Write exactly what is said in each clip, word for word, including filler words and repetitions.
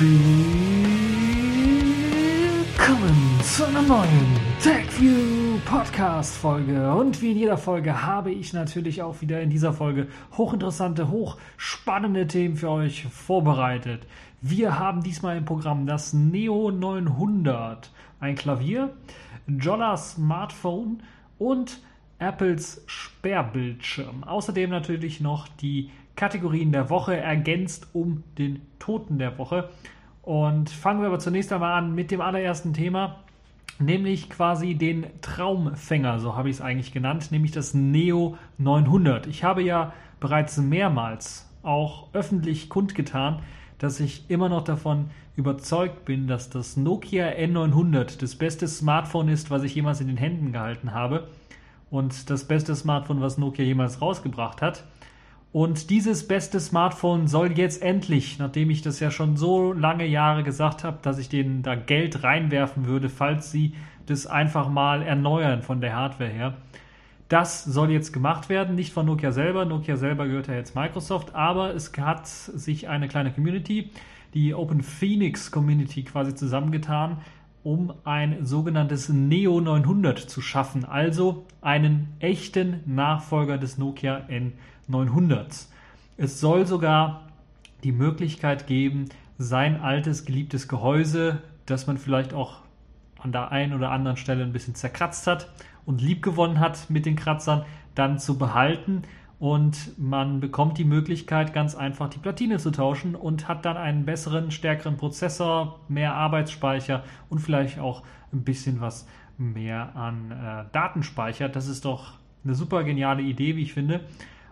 Willkommen zu einer neuen TechView Podcast Folge. Und wie in jeder Folge habe ich natürlich auch wieder in dieser Folge hochinteressante, hochspannende Themen für euch vorbereitet. Wir haben diesmal im Programm das Neo neunhundert, ein Klavier, Jolla Smartphone und Apples Sperrbildschirm. Außerdem natürlich noch die Kategorien der Woche, ergänzt um den Toten der Woche. Und fangen wir aber zunächst einmal an mit dem allerersten Thema, nämlich quasi den Traumfänger, so habe ich es eigentlich genannt, nämlich das Neo neunhundert. Ich habe ja bereits mehrmals auch öffentlich kundgetan, dass ich immer noch davon überzeugt bin, dass das Nokia N neunhundert das beste Smartphone ist, was ich jemals in den Händen gehalten habe und das beste Smartphone, was Nokia jemals rausgebracht hat. Und dieses beste Smartphone soll jetzt endlich, nachdem ich das ja schon so lange Jahre gesagt habe, dass ich denen da Geld reinwerfen würde, falls sie das einfach mal erneuern von der Hardware her. Das soll jetzt gemacht werden, nicht von Nokia selber. Nokia selber gehört ja jetzt Microsoft, aber es hat sich eine kleine Community, die Open Phoenix Community, quasi zusammengetan, um ein sogenanntes Neo neunhundert zu schaffen, also einen echten Nachfolger des Nokia N neunhundert. Es soll sogar die Möglichkeit geben, sein altes, geliebtes Gehäuse, das man vielleicht auch an der einen oder anderen Stelle ein bisschen zerkratzt hat und liebgewonnen hat mit den Kratzern, dann zu behalten. Und man bekommt die Möglichkeit, ganz einfach die Platine zu tauschen und hat dann einen besseren, stärkeren Prozessor, mehr Arbeitsspeicher und vielleicht auch ein bisschen was mehr an äh, Datenspeicher. Das ist doch eine super geniale Idee, wie ich finde.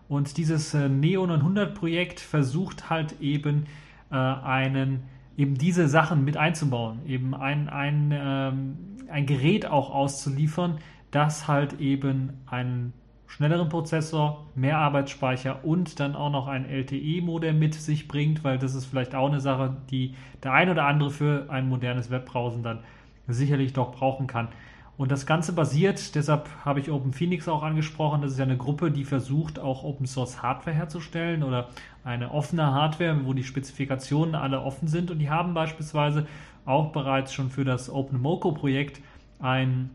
Und dieses äh, Neo neunhundert Projekt versucht halt eben äh, einen, eben diese Sachen mit einzubauen, eben ein, ein, ähm, ein Gerät auch auszuliefern, das halt eben einen schnelleren Prozessor, mehr Arbeitsspeicher und dann auch noch ein L T E-Modem mit sich bringt, weil das ist vielleicht auch eine Sache, die der ein oder andere für ein modernes Webbrowsen dann sicherlich doch brauchen kann. Und das Ganze basiert, deshalb habe ich Open Phoenix auch angesprochen, das ist ja eine Gruppe, die versucht, auch Open Source Hardware herzustellen oder eine offene Hardware, wo die Spezifikationen alle offen sind, und die haben beispielsweise auch bereits schon für das OpenMoko Projekt ein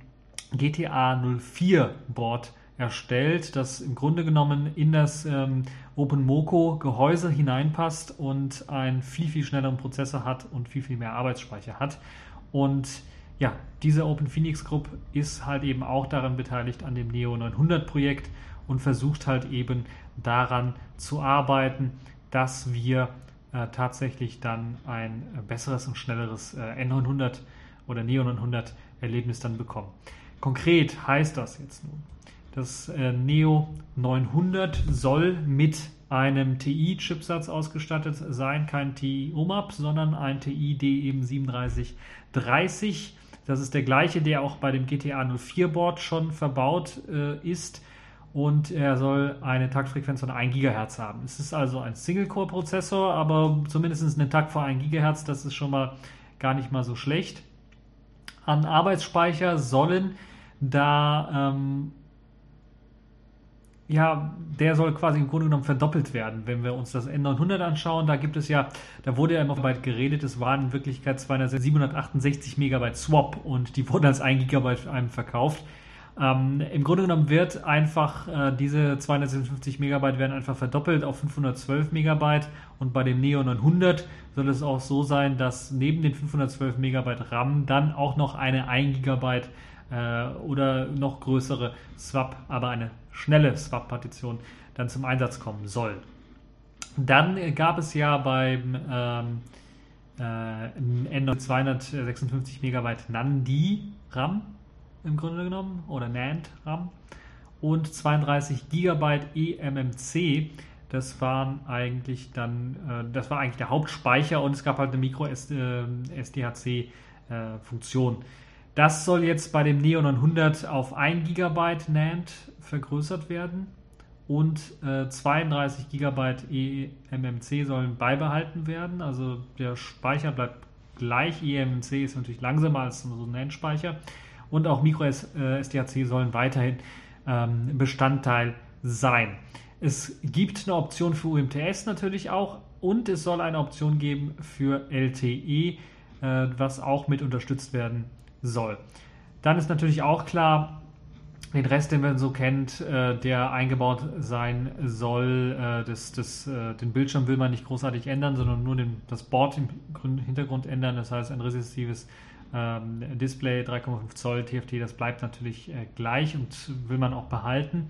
G T A null vier Board erstellt, das im Grunde genommen in das ähm, OpenMoko-Gehäuse hineinpasst und einen viel, viel schnelleren Prozessor hat und viel, viel mehr Arbeitsspeicher hat. Und ja, diese Open Phoenix Group ist halt eben auch daran beteiligt, an dem Neo neunhundert-Projekt, und versucht halt eben daran zu arbeiten, dass wir äh, tatsächlich dann ein besseres und schnelleres äh, N neunhundert oder Neo neunhundert-Erlebnis dann bekommen. Konkret heißt das jetzt nun: Das äh, Neo neunhundert soll mit einem T I-Chipsatz ausgestattet sein, kein T I-O M A P, sondern ein T I D E M drei sieben drei null. Das ist der gleiche, der auch bei dem G T A null vier Board schon verbaut äh, ist, und er soll eine Taktfrequenz von ein Gigahertz haben. Es ist also ein Single-Core-Prozessor, aber zumindest einen Takt von ein Gigahertz, das ist schon mal gar nicht mal so schlecht. An Arbeitsspeicher sollen da... Ähm, Ja, der soll quasi im Grunde genommen verdoppelt werden. Wenn wir uns das N neunhundert anschauen, da gibt es ja, da wurde ja immer weit geredet, es waren in Wirklichkeit zweihundertsiebenhundertachtundsechzig Megabyte Swap, und die wurden als ein Gigabyte einem verkauft. Ähm, Im Grunde genommen wird einfach, äh, diese zweihundertsiebenundfünfzig Megabyte werden einfach verdoppelt auf fünfhundertzwölf Megabyte, und bei dem Neo neunhundert soll es auch so sein, dass neben den fünfhundertzwölf Megabyte RAM dann auch noch eine ein Gigabyte oder noch größere Swap, aber eine schnelle Swap-Partition dann zum Einsatz kommen soll. Dann gab es ja beim ähm, äh, N zweihundertsechsundfünfzig Megabyte N A N D RAM im Grunde genommen, oder N A N D RAM, und zweiunddreißig Gigabyte E M M C. Das waren eigentlich dann, äh, das war eigentlich der Hauptspeicher, und es gab halt eine Micro-S D H C-Funktion. Das soll jetzt bei dem Neo neunhundert auf ein Gigabyte N A N D vergrößert werden, und äh, zweiunddreißig Gigabyte E M M C sollen beibehalten werden. Also der Speicher bleibt gleich. E M M C ist natürlich langsamer als so ein N A N D-Speicher. Und auch Micro-S D H C sollen weiterhin ähm, Bestandteil sein. Es gibt eine Option für U M T S natürlich auch, und es soll eine Option geben für L T E, äh, was auch mit unterstützt werden soll. Dann ist natürlich auch klar, den Rest, den man so kennt, äh, der eingebaut sein soll, äh, das, das, äh, den Bildschirm will man nicht großartig ändern, sondern nur den, das Board im Hintergrund ändern, das heißt ein resistives ähm, Display, drei Komma fünf Zoll, T F T, das bleibt natürlich äh, gleich und will man auch behalten.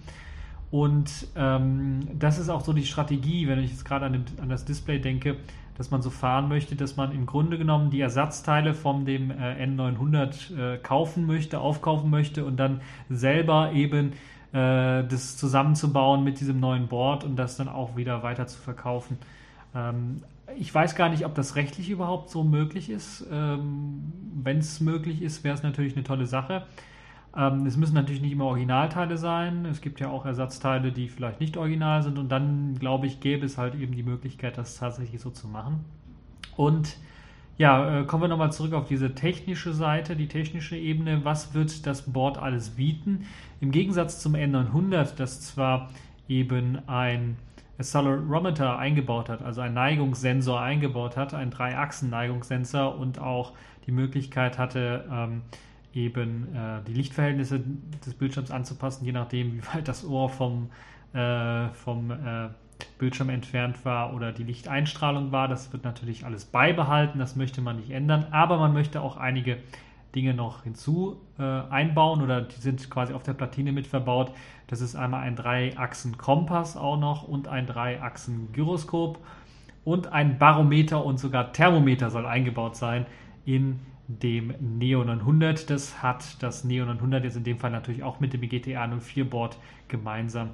Und ähm, das ist auch so die Strategie, wenn ich jetzt gerade an, an das Display denke, dass man so fahren möchte, dass man im Grunde genommen die Ersatzteile von dem äh, N neunhundert äh, kaufen möchte, aufkaufen möchte und dann selber eben äh, das zusammenzubauen mit diesem neuen Board und das dann auch wieder weiter zu verkaufen. Ähm, ich weiß gar nicht, ob das rechtlich überhaupt so möglich ist. Ähm, wenn es möglich ist, wäre es natürlich eine tolle Sache. Es müssen natürlich nicht immer Originalteile sein. Es gibt ja auch Ersatzteile, die vielleicht nicht original sind. Und dann, glaube ich, gäbe es halt eben die Möglichkeit, das tatsächlich so zu machen. Und ja, kommen wir nochmal zurück auf diese technische Seite, die technische Ebene. Was wird das Board alles bieten? Im Gegensatz zum N neunhundert, das zwar eben ein Accelerometer eingebaut hat, also ein Neigungssensor eingebaut hat, ein Drei-Achsen-Neigungssensor und auch die Möglichkeit hatte, ähm, eben äh, die Lichtverhältnisse des Bildschirms anzupassen, je nachdem, wie weit das Ohr vom, äh, vom äh, Bildschirm entfernt war oder die Lichteinstrahlung war. Das wird natürlich alles beibehalten, das möchte man nicht ändern, aber man möchte auch einige Dinge noch hinzu äh, einbauen oder die sind quasi auf der Platine mit verbaut. Das ist einmal ein Drei-Achsen-Kompass auch noch und ein Drei-Achsen-Gyroskop und ein Barometer und sogar Thermometer soll eingebaut sein in dem Neo neunhundert. Das hat das Neo neunhundert jetzt in dem Fall natürlich auch mit dem G T A null vier Board gemeinsam,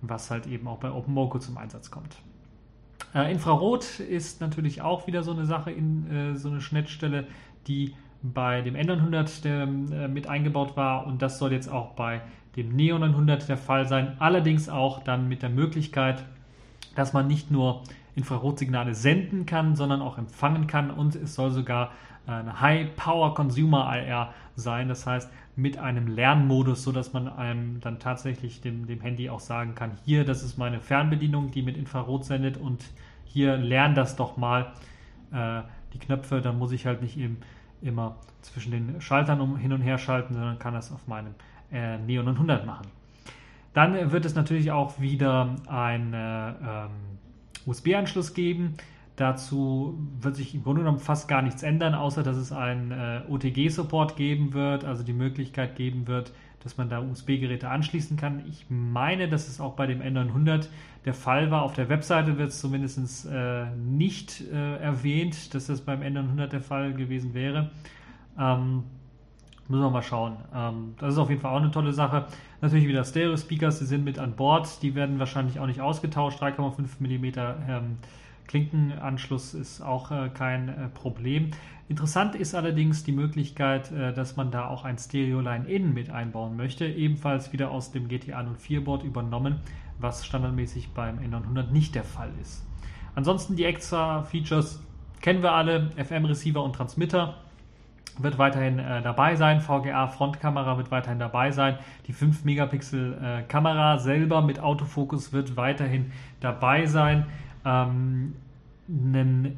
was halt eben auch bei OpenMoko zum Einsatz kommt. Äh, Infrarot ist natürlich auch wieder so eine Sache, in äh, so eine Schnittstelle, die bei dem N neunhundert der, äh, mit eingebaut war und das soll jetzt auch bei dem Neo neunhundert der Fall sein. Allerdings auch dann mit der Möglichkeit, dass man nicht nur Infrarotsignale senden kann, sondern auch empfangen kann und es soll sogar eine High-Power-Consumer-I R sein, das heißt mit einem Lernmodus, sodass man einem dann tatsächlich dem, dem Handy auch sagen kann, hier, das ist meine Fernbedienung, die mit Infrarot sendet und hier, lern das doch mal, äh, die Knöpfe, dann muss ich halt nicht eben immer zwischen den Schaltern um, hin und her schalten, sondern kann das auf meinem äh, Neo neunhundert machen. Dann wird es natürlich auch wieder einen äh, U S B-Anschluss geben. Dazu wird sich im Grunde genommen fast gar nichts ändern, außer dass es einen äh, O T G-Support geben wird, also die Möglichkeit geben wird, dass man da U S B-Geräte anschließen kann. Ich meine, dass es auch bei dem N neunhundert der Fall war. Auf der Webseite wird es zumindest äh, nicht äh, erwähnt, dass das beim N neunhundert der Fall gewesen wäre. Ähm, müssen wir mal schauen. Ähm, das ist auf jeden Fall auch eine tolle Sache. Natürlich wieder Stereo-Speakers, die sind mit an Bord. Die werden wahrscheinlich auch nicht ausgetauscht. drei Komma fünf Millimeter ähm, Klinkenanschluss ist auch äh, kein äh, Problem. Interessant ist allerdings die Möglichkeit, äh, dass man da auch ein Stereo-Line-In mit einbauen möchte, ebenfalls wieder aus dem G T A null vier Board übernommen, was standardmäßig beim N neunhundert nicht der Fall ist. Ansonsten die extra Features kennen wir alle, F M-Receiver und Transmitter wird weiterhin äh, dabei sein, V G A-Frontkamera wird weiterhin dabei sein, die fünf Megapixel-Kamera äh, selber mit Autofokus wird weiterhin dabei sein. Ähm, eine,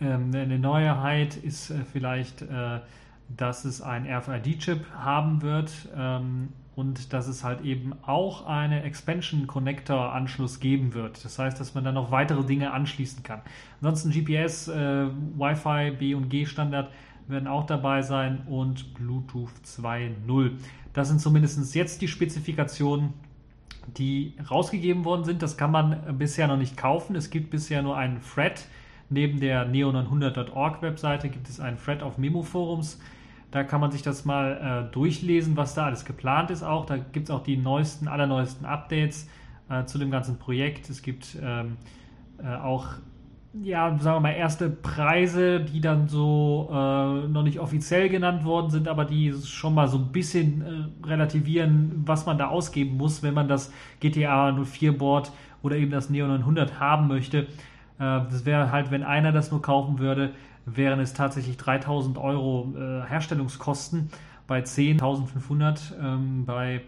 eine Neuheit ist äh, vielleicht, äh, dass es einen R F I D-Chip haben wird ähm, und dass es halt eben auch einen Expansion-Connector-Anschluss geben wird. Das heißt, dass man dann noch weitere Dinge anschließen kann. Ansonsten G P S, äh, Wi-Fi, B- und G-Standard werden auch dabei sein und Bluetooth zwei Punkt null. Das sind zumindest jetzt die Spezifikationen, die rausgegeben worden sind. Das kann man bisher noch nicht kaufen. Es gibt bisher nur einen Thread. Neben der neo neunhundert Punkt org Webseite gibt es einen Thread auf Memo-Forums. Da kann man sich das mal äh, durchlesen, was da alles geplant ist auch. Da gibt es auch die neuesten, allerneuesten Updates äh, zu dem ganzen Projekt. Es gibt ähm, äh, auch, ja, sagen wir mal, erste Preise, die dann so äh, noch nicht offiziell genannt worden sind, aber die schon mal so ein bisschen äh, relativieren, was man da ausgeben muss, wenn man das G T A null vier Board oder eben das Neo neunhundert haben möchte. Äh, das wäre halt, wenn einer das nur kaufen würde, wären es tatsächlich dreitausend Euro äh, Herstellungskosten bei zehntausendfünfhundert, ähm, bei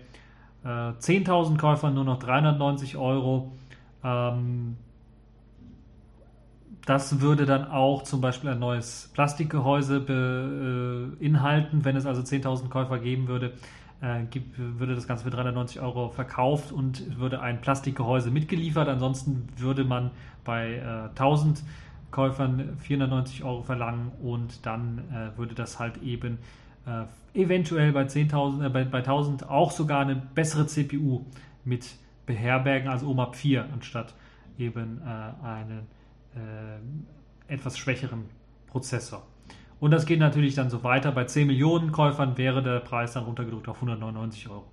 äh, zehntausend Käufern nur noch dreihundertneunzig Euro. Ähm, das würde dann auch zum Beispiel ein neues Plastikgehäuse beinhalten. Wenn es also zehntausend Käufer geben würde, äh, gibt, würde das Ganze für dreihundertneunzig Euro verkauft und würde ein Plastikgehäuse mitgeliefert. Ansonsten würde man bei äh, tausend Käufern vierhundertneunzig Euro verlangen und dann äh, würde das halt eben äh, eventuell bei zehntausend, äh, bei, bei tausend auch sogar eine bessere C P U mit beherbergen, also O M A P vier anstatt eben äh, einen äh, etwas schwächeren Prozessor. Und das geht natürlich dann so weiter. Bei zehn Millionen Käufern wäre der Preis dann runtergedrückt auf hundertneunundneunzig Euro.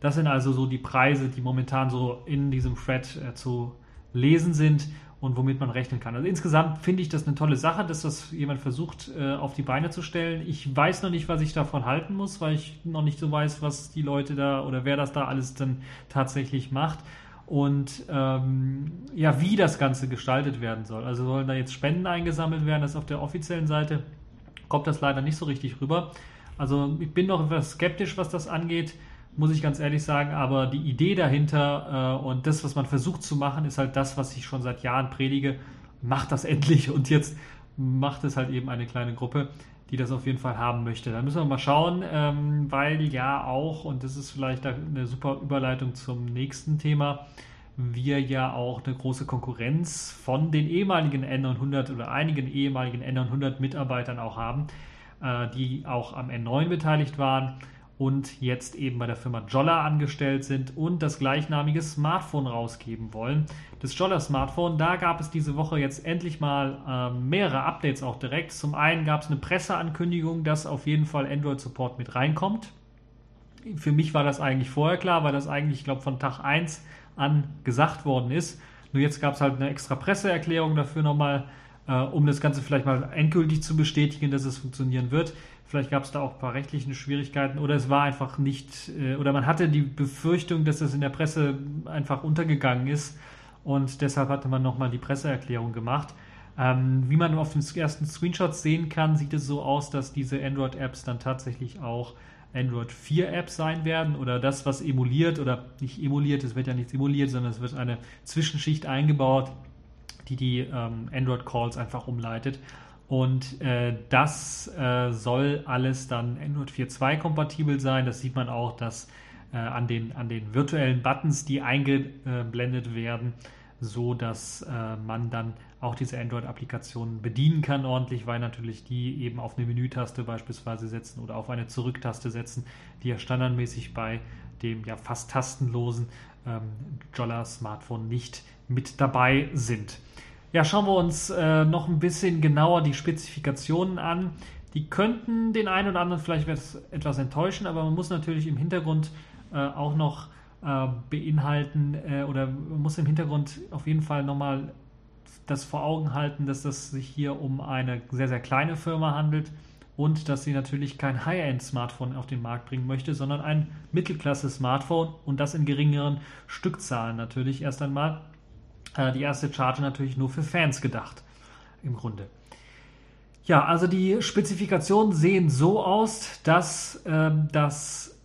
Das sind also so die Preise, die momentan so in diesem Thread äh, zu lesen sind und womit man rechnen kann. Also insgesamt finde ich das eine tolle Sache, dass das jemand versucht äh, auf die Beine zu stellen. Ich weiß noch nicht, was ich davon halten muss, weil ich noch nicht so weiß, was die Leute da oder wer das da alles dann tatsächlich macht. Und ähm, ja, wie das Ganze gestaltet werden soll. Also sollen da jetzt Spenden eingesammelt werden, das auf der offiziellen Seite kommt das leider nicht so richtig rüber. Also ich bin noch etwas skeptisch, was das angeht, muss ich ganz ehrlich sagen. Aber die Idee dahinter äh, und das, was man versucht zu machen, ist halt das, was ich schon seit Jahren predige. Macht das endlich, und jetzt macht es halt eben eine kleine Gruppe, die das auf jeden Fall haben möchte. Da müssen wir mal schauen, ähm, weil ja auch, und das ist vielleicht eine super Überleitung zum nächsten Thema, wir ja auch eine große Konkurrenz von den ehemaligen N neunhundert oder einigen ehemaligen N neunhundert Mitarbeitern auch haben, äh, die auch am N neun beteiligt waren und jetzt eben bei der Firma Jolla angestellt sind und das gleichnamige Smartphone rausgeben wollen. Das Jolla-Smartphone, da gab es diese Woche jetzt endlich mal äh, mehrere Updates auch direkt. Zum einen gab es eine Presseankündigung, dass auf jeden Fall Android-Support mit reinkommt. Für mich war das eigentlich vorher klar, weil das eigentlich, ich glaube, von Tag eins an gesagt worden ist. Nur jetzt gab es halt eine extra Presseerklärung dafür nochmal, äh, um das Ganze vielleicht mal endgültig zu bestätigen, dass es funktionieren wird. Vielleicht gab es da auch ein paar rechtliche Schwierigkeiten oder es war einfach nicht, oder man hatte die Befürchtung, dass das in der Presse einfach untergegangen ist und deshalb hatte man nochmal die Presseerklärung gemacht. Ähm, wie man auf den ersten Screenshots sehen kann, sieht es so aus, dass diese Android-Apps dann tatsächlich auch Android vier Apps sein werden oder das, was emuliert oder nicht emuliert, es wird ja nichts emuliert, sondern es wird eine Zwischenschicht eingebaut, die die ähm, Android-Calls einfach umleitet. Und äh, das äh, soll alles dann Android vier Punkt zwei kompatibel sein. Das sieht man auch, dass äh, an den, an den virtuellen Buttons, die eingeblendet werden, so dass äh, man dann auch diese Android-Applikationen bedienen kann ordentlich, weil natürlich die eben auf eine Menütaste beispielsweise setzen oder auf eine Zurücktaste setzen, die ja standardmäßig bei dem ja fast tastenlosen ähm, Jolla-Smartphone nicht mit dabei sind. Ja, schauen wir uns äh, noch ein bisschen genauer die Spezifikationen an. Die könnten den einen oder anderen vielleicht etwas enttäuschen, aber man muss natürlich im Hintergrund äh, auch noch äh, beinhalten äh, oder man muss im Hintergrund auf jeden Fall nochmal das vor Augen halten, dass das sich hier um eine sehr, sehr kleine Firma handelt und dass sie natürlich kein High-End-Smartphone auf den Markt bringen möchte, sondern ein Mittelklasse-Smartphone und das in geringeren Stückzahlen natürlich erst einmal. Die erste Charge natürlich nur für Fans gedacht, im Grunde. Ja, also die Spezifikationen sehen so aus, dass äh, das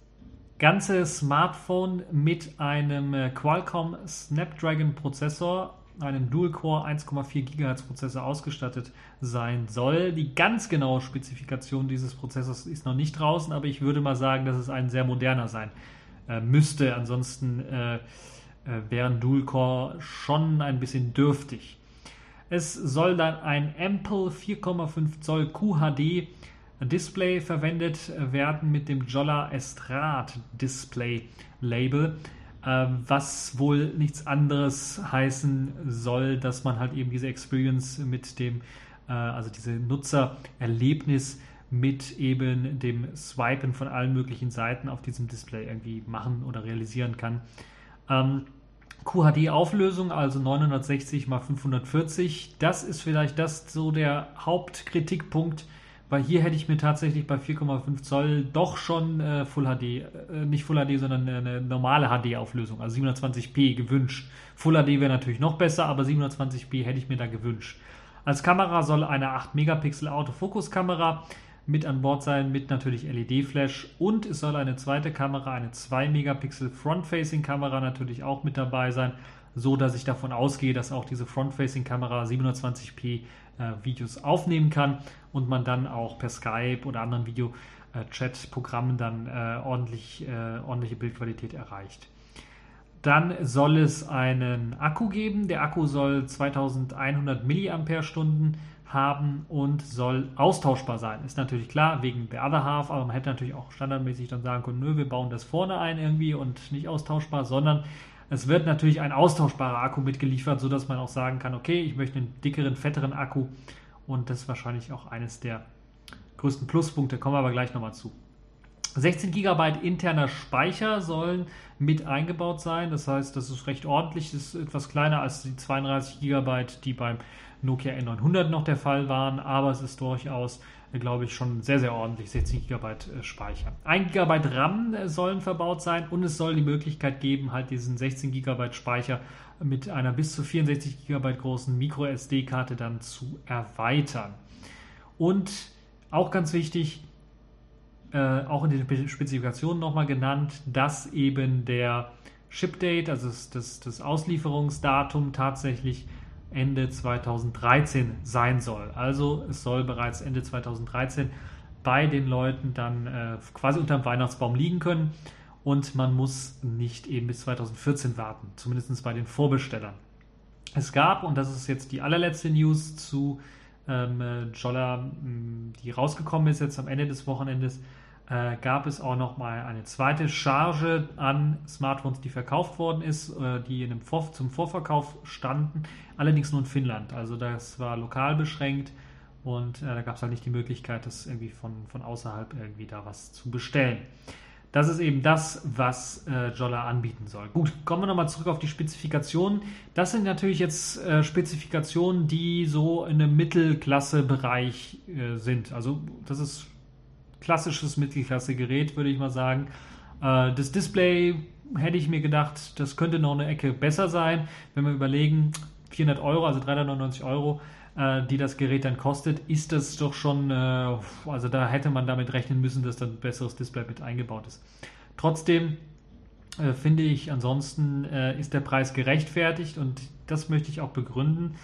ganze Smartphone mit einem äh, Qualcomm Snapdragon Prozessor, einem Dual-Core eins Komma vier Gigahertz Prozessor ausgestattet sein soll. Die ganz genaue Spezifikation dieses Prozessors ist noch nicht draußen, aber ich würde mal sagen, dass es ein sehr moderner sein äh, müsste. Ansonsten äh, wären Dual-Core schon ein bisschen dürftig. Es soll dann ein Ample vier Komma fünf Zoll Q H D Display verwendet werden mit dem Jolla Estrad Display Label, was wohl nichts anderes heißen soll, dass man halt eben diese Experience mit dem, also diese Nutzererlebnis mit eben dem Swipen von allen möglichen Seiten auf diesem Display irgendwie machen oder realisieren kann. Ähm, Q H D-Auflösung, also neunhundertsechzig mal fünfhundertvierzig, das ist vielleicht das so der Hauptkritikpunkt, weil hier hätte ich mir tatsächlich bei vier Komma fünf Zoll doch schon äh, Full H D, äh, nicht Full H D, sondern eine normale H D-Auflösung, also siebenhundertzwanzig p gewünscht. Full H D wäre natürlich noch besser, aber siebenhundertzwanzig p hätte ich mir da gewünscht. Als Kamera soll eine acht Megapixel Autofokuskamera mit an Bord sein, mit natürlich L E D-Flash und es soll eine zweite Kamera, eine zwei Megapixel Front-Facing-Kamera natürlich auch mit dabei sein, so dass ich davon ausgehe, dass auch diese Front-Facing-Kamera siebenhundertzwanzig p äh, Videos aufnehmen kann und man dann auch per Skype oder anderen Video-Chat-Programmen dann äh, ordentlich, äh, ordentliche Bildqualität erreicht. Dann soll es einen Akku geben. Der Akku soll zweitausendeinhundert Milliampere-Stunden haben und soll austauschbar sein. Ist natürlich klar, wegen the other half, aber man hätte natürlich auch standardmäßig dann sagen können, nö, wir bauen das vorne ein irgendwie und nicht austauschbar, sondern es wird natürlich ein austauschbarer Akku mitgeliefert, sodass man auch sagen kann, okay, ich möchte einen dickeren, fetteren Akku, und das ist wahrscheinlich auch eines der größten Pluspunkte, kommen wir aber gleich nochmal zu. sechzehn Gigabyte interner Speicher sollen mit eingebaut sein, das heißt, das ist recht ordentlich, das ist etwas kleiner als die zweiunddreißig Gigabyte, die beim Nokia N neunhundert noch der Fall waren, aber es ist durchaus, glaube ich, schon sehr, sehr ordentlich, sechzehn Gigabyte Speicher. ein Gigabyte RAM sollen verbaut sein und es soll die Möglichkeit geben, halt diesen sechzehn Gigabyte Speicher mit einer bis zu vierundsechzig Gigabyte großen Micro S D-Karte dann zu erweitern. Und auch ganz wichtig, Äh, auch in den Spezifikationen nochmal genannt, dass eben der Shipdate, also das, das Auslieferungsdatum, tatsächlich Ende zweitausenddreizehn sein soll. Also es soll bereits Ende zweitausenddreizehn bei den Leuten dann äh, quasi unterm Weihnachtsbaum liegen können und man muss nicht eben bis zweitausendvierzehn warten, zumindest bei den Vorbestellern. Es gab, und das ist jetzt die allerletzte News zu Ähm, Jolla, die rausgekommen ist jetzt am Ende des Wochenendes, äh, gab es auch noch mal eine zweite Charge an Smartphones, die verkauft worden ist, äh, die in einem Vor- zum Vorverkauf standen, allerdings nur in Finnland. Also das war lokal beschränkt und äh, da gab es halt nicht die Möglichkeit, das irgendwie von, von außerhalb irgendwie da was zu bestellen. Das ist eben das, was äh, Jolla anbieten soll. Gut, kommen wir nochmal zurück auf die Spezifikationen. Das sind natürlich jetzt äh, Spezifikationen, die so in einem Mittelklasse-Bereich äh, sind. Also das ist klassisches Mittelklasse-Gerät, würde ich mal sagen. Äh, das Display hätte ich mir gedacht, das könnte noch eine Ecke besser sein. Wenn wir überlegen, vierhundert Euro, also dreihundertneunundneunzig Euro, die das Gerät dann kostet, ist das doch schon, also da hätte man damit rechnen müssen, dass dann ein besseres Display mit eingebaut ist. Trotzdem äh, finde ich, ansonsten äh, ist der Preis gerechtfertigt und das möchte ich auch begründen.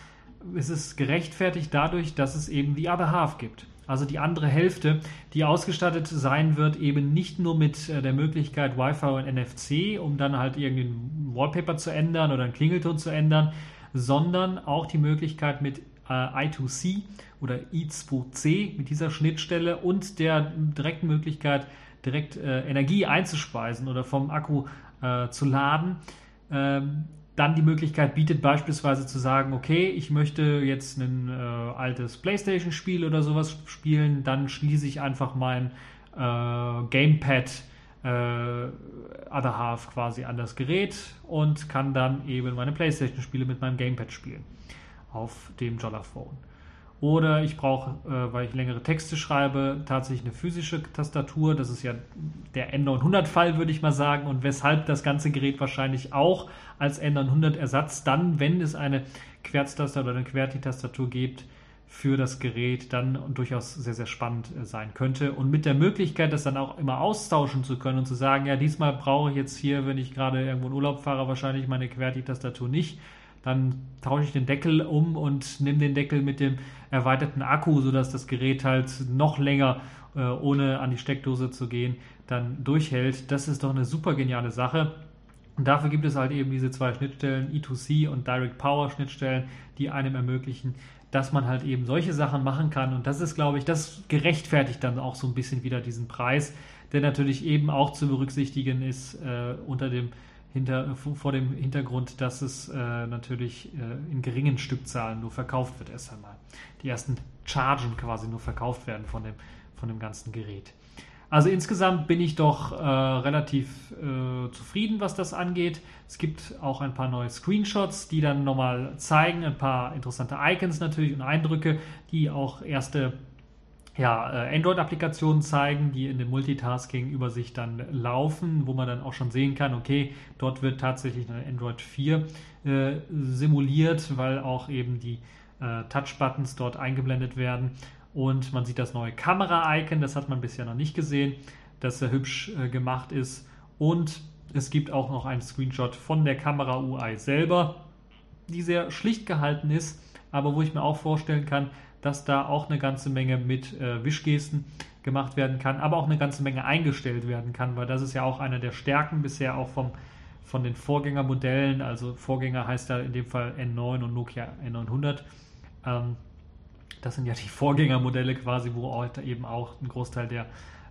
Es ist gerechtfertigt dadurch, dass es eben die other half gibt. Also die andere Hälfte, die ausgestattet sein wird, eben nicht nur mit der Möglichkeit Wi-Fi und N F C, um dann halt irgendein Wallpaper zu ändern oder einen Klingelton zu ändern, sondern auch die Möglichkeit mit I zwei C oder I zwei C mit dieser Schnittstelle und der direkten Möglichkeit, direkt äh, Energie einzuspeisen oder vom Akku äh, zu laden, ähm, dann die Möglichkeit bietet, beispielsweise zu sagen, okay, ich möchte jetzt ein äh, altes PlayStation-Spiel oder sowas spielen, dann schließe ich einfach mein äh, Gamepad äh, other half quasi an das Gerät und kann dann eben meine PlayStation-Spiele mit meinem Gamepad spielen auf dem Jolla Phone. Oder ich brauche, äh, weil ich längere Texte schreibe, tatsächlich eine physische Tastatur. Das ist ja der N neunhundert-Fall, würde ich mal sagen, und weshalb das ganze Gerät wahrscheinlich auch als N neunhundert-Ersatz dann, wenn es eine Querztastatur oder eine QWERTY-Tastatur gibt, für das Gerät dann durchaus sehr, sehr spannend sein könnte. Und mit der Möglichkeit, das dann auch immer austauschen zu können und zu sagen, ja, diesmal brauche ich jetzt hier, wenn ich gerade irgendwo in Urlaub fahre, wahrscheinlich meine QWERTY-Tastatur nicht. Dann tausche ich den Deckel um und nehme den Deckel mit dem erweiterten Akku, sodass das Gerät halt noch länger, äh, ohne an die Steckdose zu gehen, dann durchhält. Das ist doch eine super geniale Sache. Und dafür gibt es halt eben diese zwei Schnittstellen, I zwei C und Direct Power Schnittstellen, die einem ermöglichen, dass man halt eben solche Sachen machen kann. Und das ist, glaube ich, das gerechtfertigt dann auch so ein bisschen wieder diesen Preis, der natürlich eben auch zu berücksichtigen ist äh, unter dem Hinter, vor dem Hintergrund, dass es äh, natürlich äh, in geringen Stückzahlen nur verkauft wird erst einmal. Die ersten Chargen quasi nur verkauft werden von dem, von dem ganzen Gerät. Also insgesamt bin ich doch äh, relativ äh, zufrieden, was das angeht. Es gibt auch ein paar neue Screenshots, die dann nochmal zeigen, ein paar interessante Icons natürlich und Eindrücke, die auch erste ja, Android-Applikationen zeigen, die in dem Multitasking über sich dann laufen, wo man dann auch schon sehen kann, okay, dort wird tatsächlich eine Android vier äh, simuliert, weil auch eben die äh, Touch-Buttons dort eingeblendet werden und man sieht das neue Kamera-Icon, das hat man bisher noch nicht gesehen, das sehr hübsch äh, gemacht ist und Es gibt auch noch einen Screenshot von der Kamera-U I selber, die sehr schlicht gehalten ist, aber wo ich mir auch vorstellen kann, dass da auch eine ganze Menge mit äh, Wischgesten gemacht werden kann, aber auch eine ganze Menge eingestellt werden kann, weil das ist ja auch eine der Stärken bisher auch vom, von den Vorgängermodellen. Also Vorgänger heißt da in dem Fall N neun und Nokia N neunhundert. Ähm, das sind ja die Vorgängermodelle quasi, wo auch eben auch ein Großteil der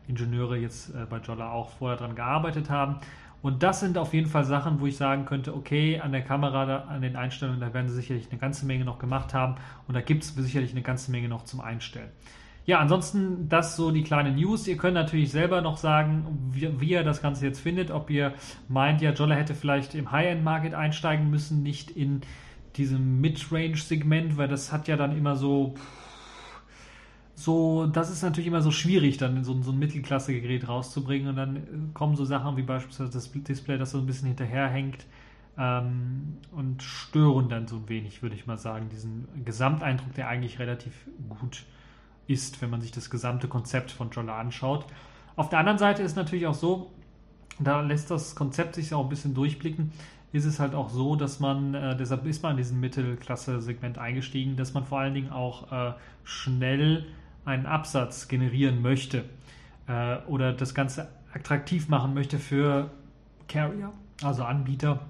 Ingenieure jetzt äh, bei Jolla auch vorher dran gearbeitet haben. Und das sind auf jeden Fall Sachen, wo ich sagen könnte, okay, an der Kamera, an den Einstellungen, da werden sie sicherlich eine ganze Menge noch gemacht haben und da gibt es sicherlich eine ganze Menge noch zum Einstellen. Ja, ansonsten, das so die kleine News. Ihr könnt natürlich selber noch sagen, wie, wie ihr das Ganze jetzt findet, ob ihr meint, ja, Jolla hätte vielleicht im High-End-Market einsteigen müssen, nicht in diesem Mid-Range-Segment, weil das hat ja dann immer so... So, das ist natürlich immer so schwierig, dann so, so ein Mittelklasse-Gerät rauszubringen und dann kommen so Sachen wie beispielsweise das Display, das so ein bisschen hinterherhängt ähm, und stören dann so ein wenig, würde ich mal sagen, diesen Gesamteindruck, der eigentlich relativ gut ist, wenn man sich das gesamte Konzept von Jolla anschaut. Auf der anderen Seite ist natürlich auch so, da lässt das Konzept sich auch ein bisschen durchblicken, ist es halt auch so, dass man, äh, deshalb ist man in diesem Mittelklasse-Segment eingestiegen, dass man vor allen Dingen auch äh, schnell einen Absatz generieren möchte äh, oder das Ganze attraktiv machen möchte für Carrier, also Anbieter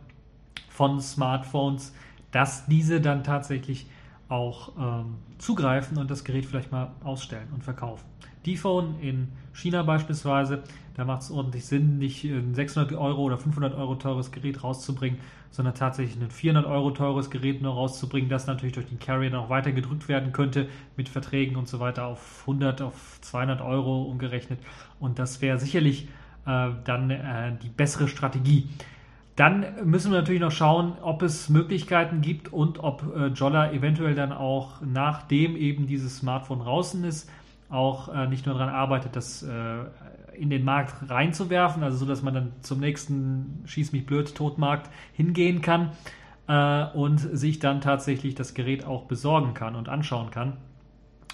von Smartphones, dass diese dann tatsächlich auch ähm, zugreifen und das Gerät vielleicht mal ausstellen und verkaufen. D-Phone in China beispielsweise, da macht es ordentlich Sinn, nicht ein sechshundert Euro oder fünfhundert Euro teures Gerät rauszubringen, sondern tatsächlich ein vierhundert Euro teures Gerät nur rauszubringen, das natürlich durch den Carrier noch weiter gedrückt werden könnte mit Verträgen und so weiter auf hundert, auf zweihundert Euro umgerechnet und das wäre sicherlich äh, dann äh, die bessere Strategie. Dann müssen wir natürlich noch schauen, ob es Möglichkeiten gibt und ob äh, Jolla eventuell dann auch, nachdem eben dieses Smartphone draußen ist, auch äh, nicht nur daran arbeitet, das äh, in den Markt reinzuwerfen, also so, dass man dann zum nächsten Schieß mich blöd Totmarkt hingehen kann äh, und sich dann tatsächlich das Gerät auch besorgen kann und anschauen kann.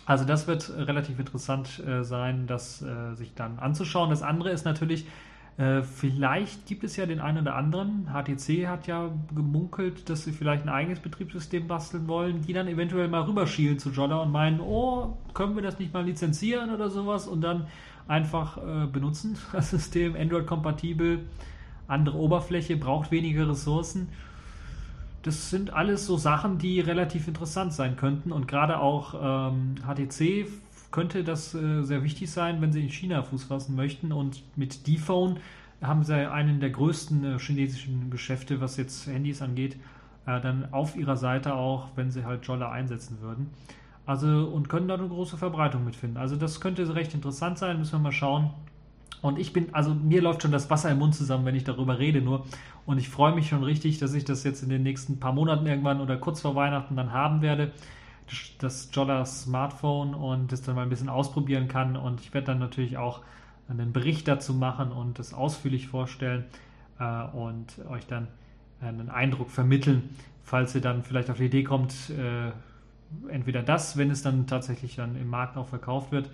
Also das wird relativ interessant äh, sein, das äh, sich dann anzuschauen. Das andere ist natürlich, äh, vielleicht gibt es ja den einen oder anderen, H T C hat ja gemunkelt, dass sie vielleicht ein eigenes Betriebssystem basteln wollen, die dann eventuell mal rüberschielen zu Jolla und meinen, oh, können wir das nicht mal lizenzieren oder sowas und dann einfach äh, benutzen, das System, Android-kompatibel, andere Oberfläche, braucht weniger Ressourcen. Das sind alles so Sachen, die relativ interessant sein könnten und gerade auch ähm, H T C könnte das äh, sehr wichtig sein, wenn sie in China Fuß fassen möchten und mit D-Phone haben sie einen der größten äh, chinesischen Geschäfte, was jetzt Handys angeht, äh, dann auf ihrer Seite auch, wenn sie halt Jolla einsetzen würden. Also und können da eine große Verbreitung mitfinden. Also das könnte recht interessant sein, müssen wir mal schauen. Und ich bin, also mir läuft schon das Wasser im Mund zusammen, wenn ich darüber rede nur. Und ich freue mich schon richtig, dass ich das jetzt in den nächsten paar Monaten irgendwann oder kurz vor Weihnachten dann haben werde, das Jolla Smartphone und das dann mal ein bisschen ausprobieren kann. Und ich werde dann natürlich auch einen Bericht dazu machen und das ausführlich vorstellen äh, und euch dann einen Eindruck vermitteln, falls ihr dann vielleicht auf die Idee kommt, äh, entweder das, wenn es dann tatsächlich dann im Markt auch verkauft wird,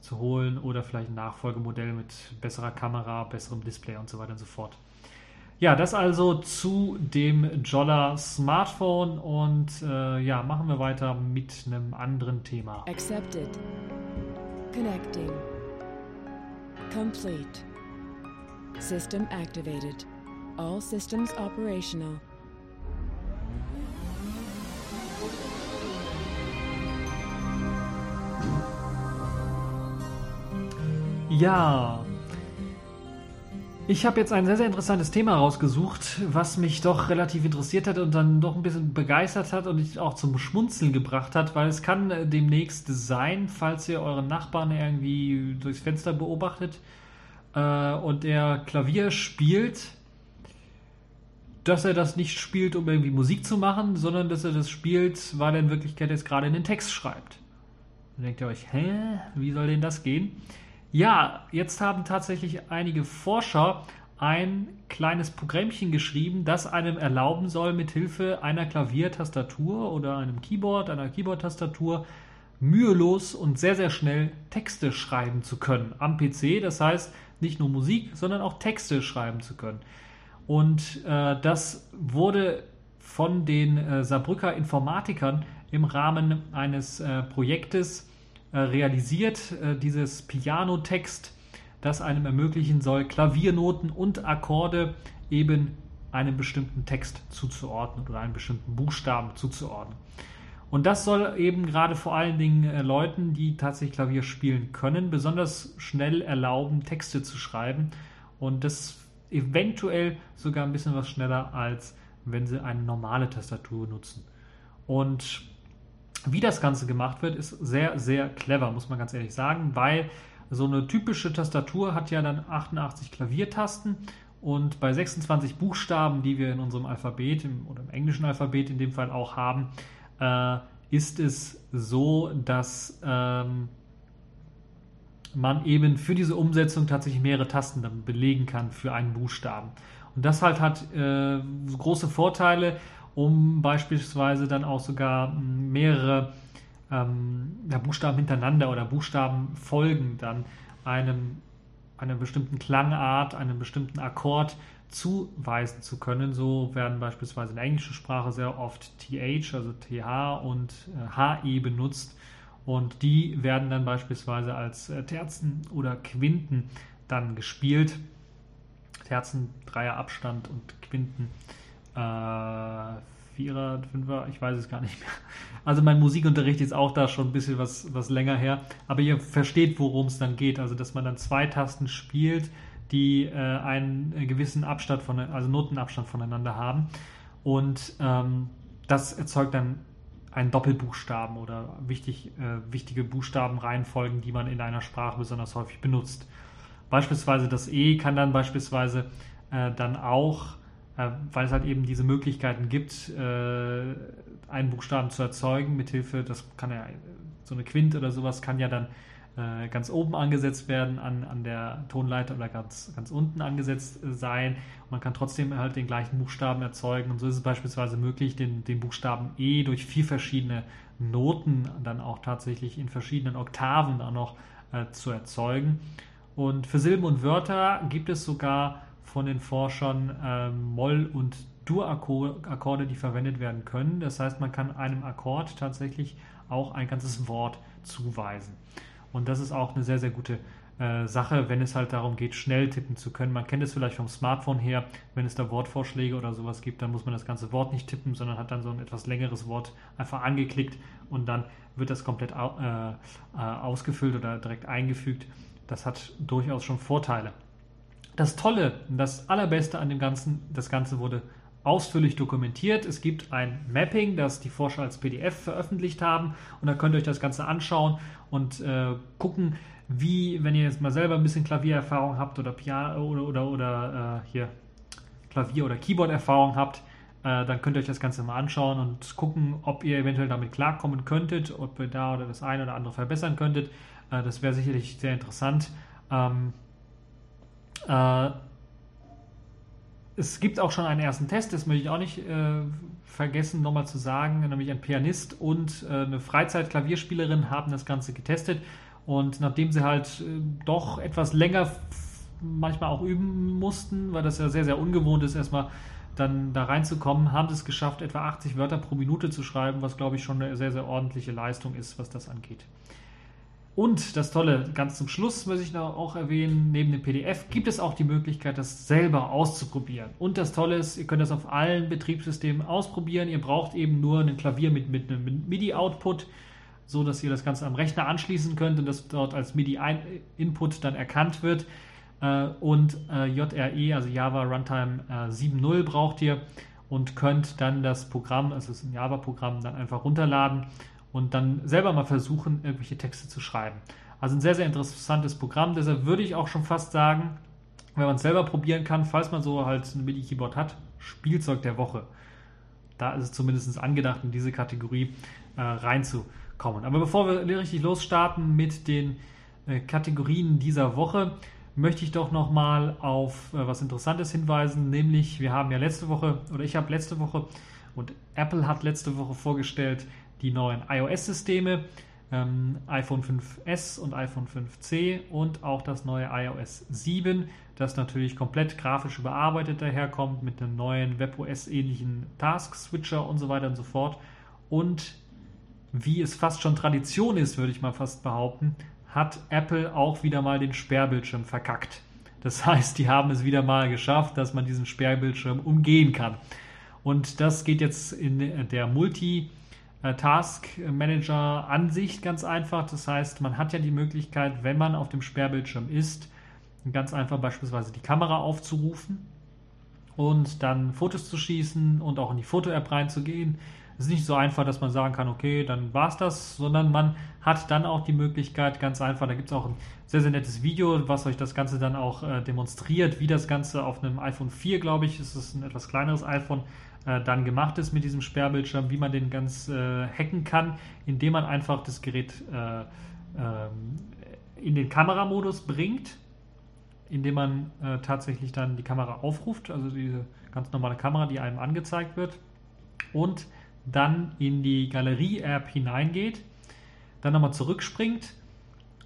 zu holen oder vielleicht ein Nachfolgemodell mit besserer Kamera, besserem Display und so weiter und so fort. Ja, das also zu dem Jolla Smartphone und äh, ja, machen wir weiter mit einem anderen Thema. Accepted. Connecting. Complete. System activated. All systems operational. Ja, ich habe jetzt ein sehr, sehr interessantes Thema rausgesucht, was mich doch relativ interessiert hat und dann doch ein bisschen begeistert hat und mich auch zum Schmunzeln gebracht hat, weil es kann demnächst sein, falls ihr euren Nachbarn irgendwie durchs Fenster beobachtet äh, und er Klavier spielt, dass er das nicht spielt, um irgendwie Musik zu machen, sondern dass er das spielt, weil er in Wirklichkeit jetzt gerade einen Text schreibt. Dann denkt ihr euch, hä, wie soll denn das gehen? Ja, jetzt haben tatsächlich einige Forscher ein kleines Programmchen geschrieben, das einem erlauben soll, mithilfe einer Klaviertastatur oder einem Keyboard, einer Keyboard-Tastatur mühelos und sehr, sehr schnell Texte schreiben zu können am P C. Das heißt, nicht nur Musik, sondern auch Texte schreiben zu können. Und äh, das wurde von den äh, Saarbrücker Informatikern im Rahmen eines äh, Projektes äh, realisiert. Äh, dieses Pianotext, das einem ermöglichen soll, Klaviernoten und Akkorde eben einem bestimmten Text zuzuordnen oder einem bestimmten Buchstaben zuzuordnen. Und das soll eben gerade vor allen Dingen äh, Leuten, die tatsächlich Klavier spielen können, besonders schnell erlauben, Texte zu schreiben. Und das eventuell sogar ein bisschen was schneller, als wenn sie eine normale Tastatur nutzen. Und wie das Ganze gemacht wird, ist sehr, sehr clever, muss man ganz ehrlich sagen, weil so eine typische Tastatur hat ja dann achtundachtzig Klaviertasten und bei sechsundzwanzig Buchstaben, die wir in unserem Alphabet im, oder im englischen Alphabet in dem Fall auch haben, äh, ist es so, dass ähm, man eben für diese Umsetzung tatsächlich mehrere Tasten dann belegen kann für einen Buchstaben. Und das halt hat äh, große Vorteile, um beispielsweise dann auch sogar mehrere ähm, ja, Buchstaben hintereinander oder Buchstabenfolgen dann einem, einer bestimmten Klangart, einem bestimmten Akkord zuweisen zu können. So werden beispielsweise in der englischen Sprache sehr oft T H, also T H und äh, H E benutzt. Und die werden dann beispielsweise als Terzen oder Quinten dann gespielt. Terzen, Dreier Abstand und Quinten, äh, Vierer, Fünfer, ich weiß es gar nicht mehr. Also mein Musikunterricht ist auch da schon ein bisschen was, was länger her. Aber ihr versteht, worum es dann geht. Also dass man dann zwei Tasten spielt, die äh, einen gewissen Abstand, von, also Notenabstand voneinander haben. Und ähm, das erzeugt dann einen Doppelbuchstaben oder wichtig, äh, wichtige Buchstabenreihenfolgen, die man in einer Sprache besonders häufig benutzt. Beispielsweise das E kann dann beispielsweise äh, dann auch, äh, weil es halt eben diese Möglichkeiten gibt, äh, einen Buchstaben zu erzeugen, mithilfe, das kann ja, so eine Quint oder sowas kann ja dann äh, ganz oben angesetzt werden an, an der Tonleiter oder ganz, ganz unten angesetzt äh, sein. Man kann trotzdem halt den gleichen Buchstaben erzeugen und so ist es beispielsweise möglich, den, den Buchstaben E durch vier verschiedene Noten dann auch tatsächlich in verschiedenen Oktaven auch noch äh, zu erzeugen. Und für Silben und Wörter gibt es sogar von den Forschern äh, Moll- und Dur-Akkorde, die verwendet werden können. Das heißt, man kann einem Akkord tatsächlich auch ein ganzes Wort zuweisen. Und das ist auch eine sehr, sehr gute Sache, wenn es halt darum geht, schnell tippen zu können. Man kennt es vielleicht vom Smartphone her, wenn es da Wortvorschläge oder sowas gibt, dann muss man das ganze Wort nicht tippen, sondern hat dann so ein etwas längeres Wort einfach angeklickt und dann wird das komplett äh, ausgefüllt oder direkt eingefügt. Das hat durchaus schon Vorteile. Das Tolle, das Allerbeste an dem Ganzen, das Ganze wurde ausführlich dokumentiert. Es gibt ein Mapping, das die Forscher als P D F veröffentlicht haben und da könnt ihr euch das Ganze anschauen und äh, gucken, wie, wenn ihr jetzt mal selber ein bisschen Klaviererfahrung habt oder Piano oder, oder, oder äh, hier Klavier- oder Keyboard-Erfahrung habt, äh, dann könnt ihr euch das Ganze mal anschauen und gucken, ob ihr eventuell damit klarkommen könntet, ob ihr da oder das eine oder andere verbessern könntet. Äh, das wäre sicherlich sehr interessant. Ähm, äh, es gibt auch schon einen ersten Test, das möchte ich auch nicht äh, vergessen, nochmal zu sagen, nämlich ein Pianist und äh, eine Freizeit-Klavierspielerin haben das Ganze getestet. Und nachdem sie halt doch etwas länger manchmal auch üben mussten, weil das ja sehr, sehr ungewohnt ist, erstmal dann da reinzukommen, haben sie es geschafft, etwa achtzig Wörter pro Minute zu schreiben, was, glaube ich, schon eine sehr, sehr ordentliche Leistung ist, was das angeht. Und das Tolle, ganz zum Schluss muss ich noch auch erwähnen, neben dem P D F gibt es auch die Möglichkeit, das selber auszuprobieren. Und das Tolle ist, ihr könnt das auf allen Betriebssystemen ausprobieren. Ihr braucht eben nur ein Klavier mit, mit einem MIDI-Output, so dass ihr das Ganze am Rechner anschließen könnt und das dort als MIDI-Input dann erkannt wird. Und J R E, also Java Runtime sieben Punkt null braucht ihr und könnt dann das Programm, also es ist ein Java-Programm, dann einfach runterladen und dann selber mal versuchen, irgendwelche Texte zu schreiben. Also ein sehr, sehr interessantes Programm. Deshalb würde ich auch schon fast sagen, wenn man es selber probieren kann, falls man so halt ein MIDI-Keyboard hat, Spielzeug der Woche. Da ist es zumindest angedacht, in diese Kategorie äh, reinzukommen. Aber bevor wir richtig losstarten mit den äh, Kategorien dieser Woche, möchte ich doch nochmal auf äh, was Interessantes hinweisen, nämlich wir haben ja letzte Woche, oder ich habe letzte Woche und Apple hat letzte Woche vorgestellt, die neuen iOS-Systeme. ähm, iPhone fünf S und iPhone fünf C und auch das neue iOS sieben, das natürlich komplett grafisch überarbeitet daherkommt mit einem neuen WebOS-ähnlichen Task-Switcher und so weiter und so fort. Und wie es fast schon Tradition ist, würde ich mal fast behaupten, hat Apple auch wieder mal den Sperrbildschirm verkackt. Das heißt, die haben es wieder mal geschafft, dass man diesen Sperrbildschirm umgehen kann. Und das geht jetzt in der Multitask-Manager-Ansicht ganz einfach. Das heißt, man hat ja die Möglichkeit, wenn man auf dem Sperrbildschirm ist, ganz einfach beispielsweise die Kamera aufzurufen und dann Fotos zu schießen und auch in die Foto-App reinzugehen. Es ist nicht so einfach, dass man sagen kann, okay, dann war es das, sondern man hat dann auch die Möglichkeit, ganz einfach, da gibt es auch ein sehr, sehr nettes Video, was euch das Ganze dann auch äh, demonstriert, wie das Ganze auf einem iPhone vier, glaube ich, ist es ein etwas kleineres iPhone, äh, dann gemacht ist mit diesem Sperrbildschirm, wie man den ganz äh, hacken kann, indem man einfach das Gerät äh, äh, in den Kameramodus bringt, indem man äh, tatsächlich dann die Kamera aufruft, also diese ganz normale Kamera, die einem angezeigt wird, und dann in die Galerie-App hineingeht, dann nochmal zurückspringt,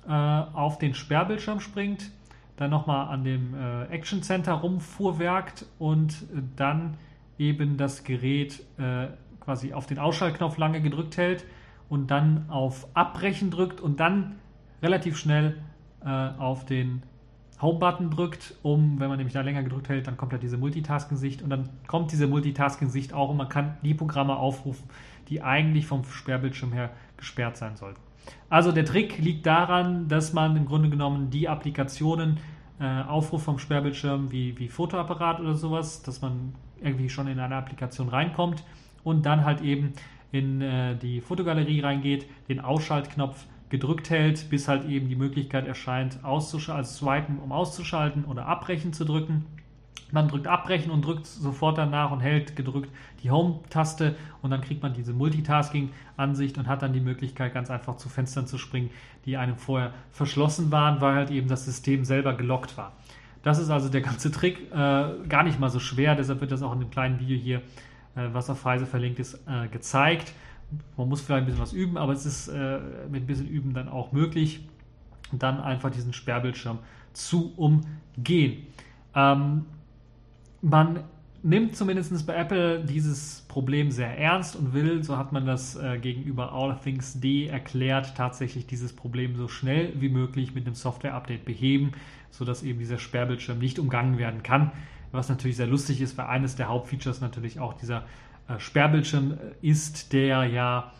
äh, auf den Sperrbildschirm springt, dann nochmal an dem äh, Action Center rumfuhrwerkt und äh, dann eben das Gerät äh, quasi auf den Ausschaltknopf lange gedrückt hält und dann auf Abbrechen drückt und dann relativ schnell äh, auf den Home-Button drückt, um, wenn man nämlich da länger gedrückt hält, dann kommt da diese Multitasking-Sicht und dann kommt diese Multitasking-Sicht auch und man kann die Programme aufrufen, die eigentlich vom Sperrbildschirm her gesperrt sein sollten. Also der Trick liegt daran, dass man im Grunde genommen die Applikationen, äh, Aufruf vom Sperrbildschirm wie, wie Fotoapparat oder sowas, dass man irgendwie schon in eine Applikation reinkommt und dann halt eben in äh, die Fotogalerie reingeht, den Ausschaltknopf gedrückt hält, bis halt eben die Möglichkeit erscheint, auszuschalten, also swipen, um auszuschalten oder abbrechen zu drücken. Man drückt abbrechen und drückt sofort danach und hält gedrückt die Home-Taste und dann kriegt man diese Multitasking-Ansicht und hat dann die Möglichkeit, ganz einfach zu Fenstern zu springen, die einem vorher verschlossen waren, weil halt eben das System selber gelockt war. Das ist also der ganze Trick, äh, gar nicht mal so schwer, deshalb wird das auch in dem kleinen Video hier, äh, was auf Reise verlinkt ist, äh, gezeigt. Man muss vielleicht ein bisschen was üben, aber es ist äh, mit ein bisschen Üben dann auch möglich, dann einfach diesen Sperrbildschirm zu umgehen. Ähm, man nimmt zumindest bei Apple dieses Problem sehr ernst und will, so hat man das äh, gegenüber All Things D erklärt, tatsächlich dieses Problem so schnell wie möglich mit einem Software-Update beheben, sodass eben dieser Sperrbildschirm nicht umgangen werden kann, was natürlich sehr lustig ist, weil eines der Hauptfeatures natürlich auch dieser Sperrbildschirm ist, der ja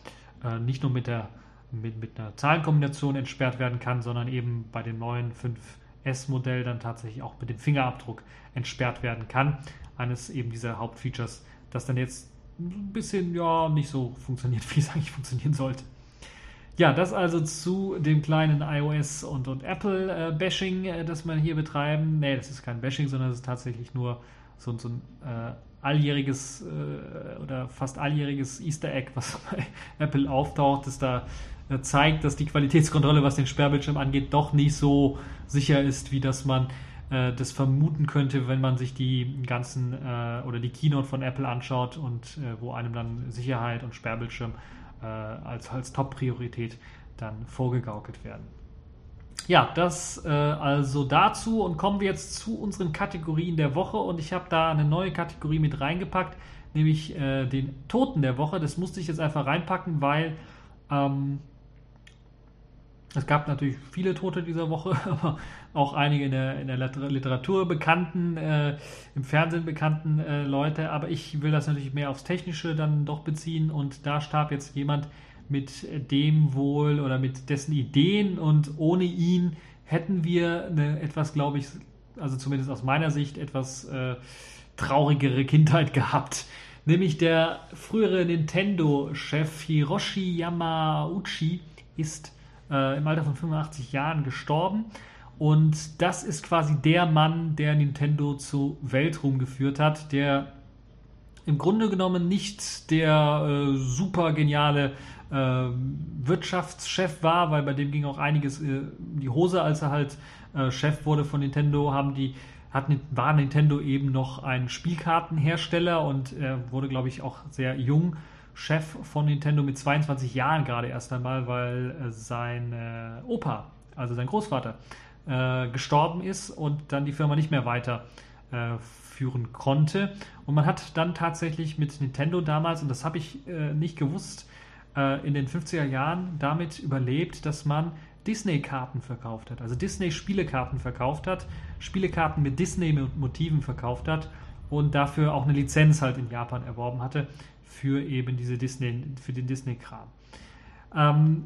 äh, nicht nur mit, der, mit, mit einer Zahlenkombination entsperrt werden kann, sondern eben bei dem neuen fünf S Modell dann tatsächlich auch mit dem Fingerabdruck entsperrt werden kann. Eines eben dieser Hauptfeatures, das dann jetzt ein bisschen ja nicht so funktioniert, wie es eigentlich funktionieren sollte. Ja, das also zu dem kleinen iOS und, und Apple-Bashing, äh, äh, das wir hier betreiben. Nee, das ist kein Bashing, sondern es ist tatsächlich nur so, so ein äh, alljähriges äh, oder fast alljähriges Easter Egg, was bei Apple auftaucht, das da äh, zeigt, dass die Qualitätskontrolle, was den Sperrbildschirm angeht, doch nicht so sicher ist, wie dass man äh, das vermuten könnte, wenn man sich die ganzen äh, oder die Keynote von Apple anschaut und äh, wo einem dann Sicherheit und Sperrbildschirm äh, als, als Top-Priorität dann vorgegaukelt werden. Ja, das äh, also dazu und kommen wir jetzt zu unseren Kategorien der Woche und ich habe da eine neue Kategorie mit reingepackt, nämlich äh, den Toten der Woche. Das musste ich jetzt einfach reinpacken, weil ähm, es gab natürlich viele Tote dieser Woche, aber auch einige in der, in der Literatur bekannten, äh, im Fernsehen bekannten äh, Leute, aber ich will das natürlich mehr aufs Technische dann doch beziehen und da starb jetzt jemand, mit dem wohl oder mit dessen Ideen und ohne ihn hätten wir eine etwas, glaube ich, also zumindest aus meiner Sicht, etwas äh, traurigere Kindheit gehabt. Nämlich der frühere Nintendo-Chef Hiroshi Yamauchi ist äh, im Alter von fünfundachtzig Jahren gestorben und das ist quasi der Mann, der Nintendo zu Weltruhm geführt hat, der im Grunde genommen nicht der äh, super geniale äh, Wirtschaftschef war, weil bei dem ging auch einiges äh, in die Hose, als er halt äh, Chef wurde von Nintendo, haben die hat, war Nintendo eben noch ein Spielkartenhersteller und äh, wurde, glaube ich, auch sehr jung Chef von Nintendo mit zweiundzwanzig Jahren gerade erst einmal, weil äh, sein äh, Opa, also sein Großvater, äh, gestorben ist und dann die Firma nicht mehr weiter äh, führen konnte. Und man hat dann tatsächlich mit Nintendo damals, und das habe ich äh, nicht gewusst, äh, in den fünfziger Jahren damit überlebt, dass man Disney-Karten verkauft hat, also Disney-Spielekarten verkauft hat, Spielekarten mit Disney-Motiven verkauft hat und dafür auch eine Lizenz halt in Japan erworben hatte für eben diese Disney, für den Disney-Kram. Ähm,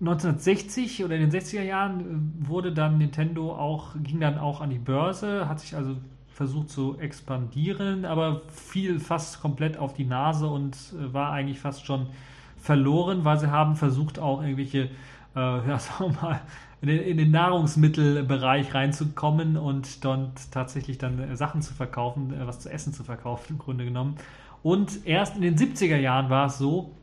neunzehnhundertsechzig oder in den sechziger Jahren wurde dann Nintendo auch, ging dann auch an die Börse, hat sich also versucht zu expandieren, aber fiel fast komplett auf die Nase und war eigentlich fast schon verloren, weil sie haben versucht, auch irgendwelche Ja, sagen wir mal, in den Nahrungsmittelbereich reinzukommen und dann tatsächlich dann Sachen zu verkaufen, was zu essen zu verkaufen im Grunde genommen. Und erst in den siebziger Jahren war es so,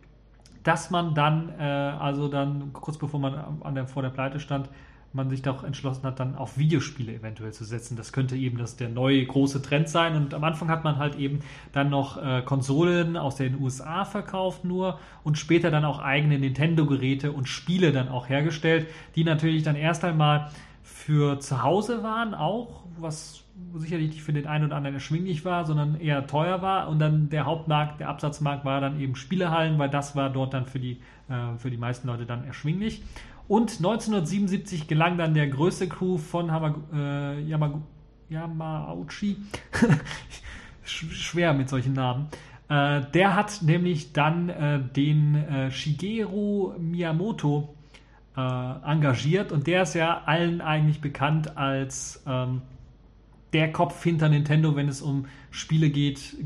dass man dann, also dann kurz bevor man an der, vor der Pleite stand, man sich doch entschlossen hat, dann auf Videospiele eventuell zu setzen. Das könnte eben das der neue große Trend sein. Und am Anfang hat man halt eben dann noch äh, Konsolen aus den U S A verkauft nur und später dann auch eigene Nintendo-Geräte und Spiele dann auch hergestellt, die natürlich dann erst einmal für zu Hause waren auch, was sicherlich nicht für den einen oder anderen erschwinglich war, sondern eher teuer war. Und dann der Hauptmarkt, der Absatzmarkt war dann eben Spielehallen, weil das war dort dann für die, äh, für die meisten Leute dann erschwinglich. Und neunzehnhundertsiebenundsiebzig gelang dann der größte Coup von Hama, äh, Yama, Yamauchi, schwer mit solchen Namen, äh, der hat nämlich dann äh, den äh, Shigeru Miyamoto äh, engagiert und der ist ja allen eigentlich bekannt als ähm, der Kopf hinter Nintendo, wenn es um Spiele geht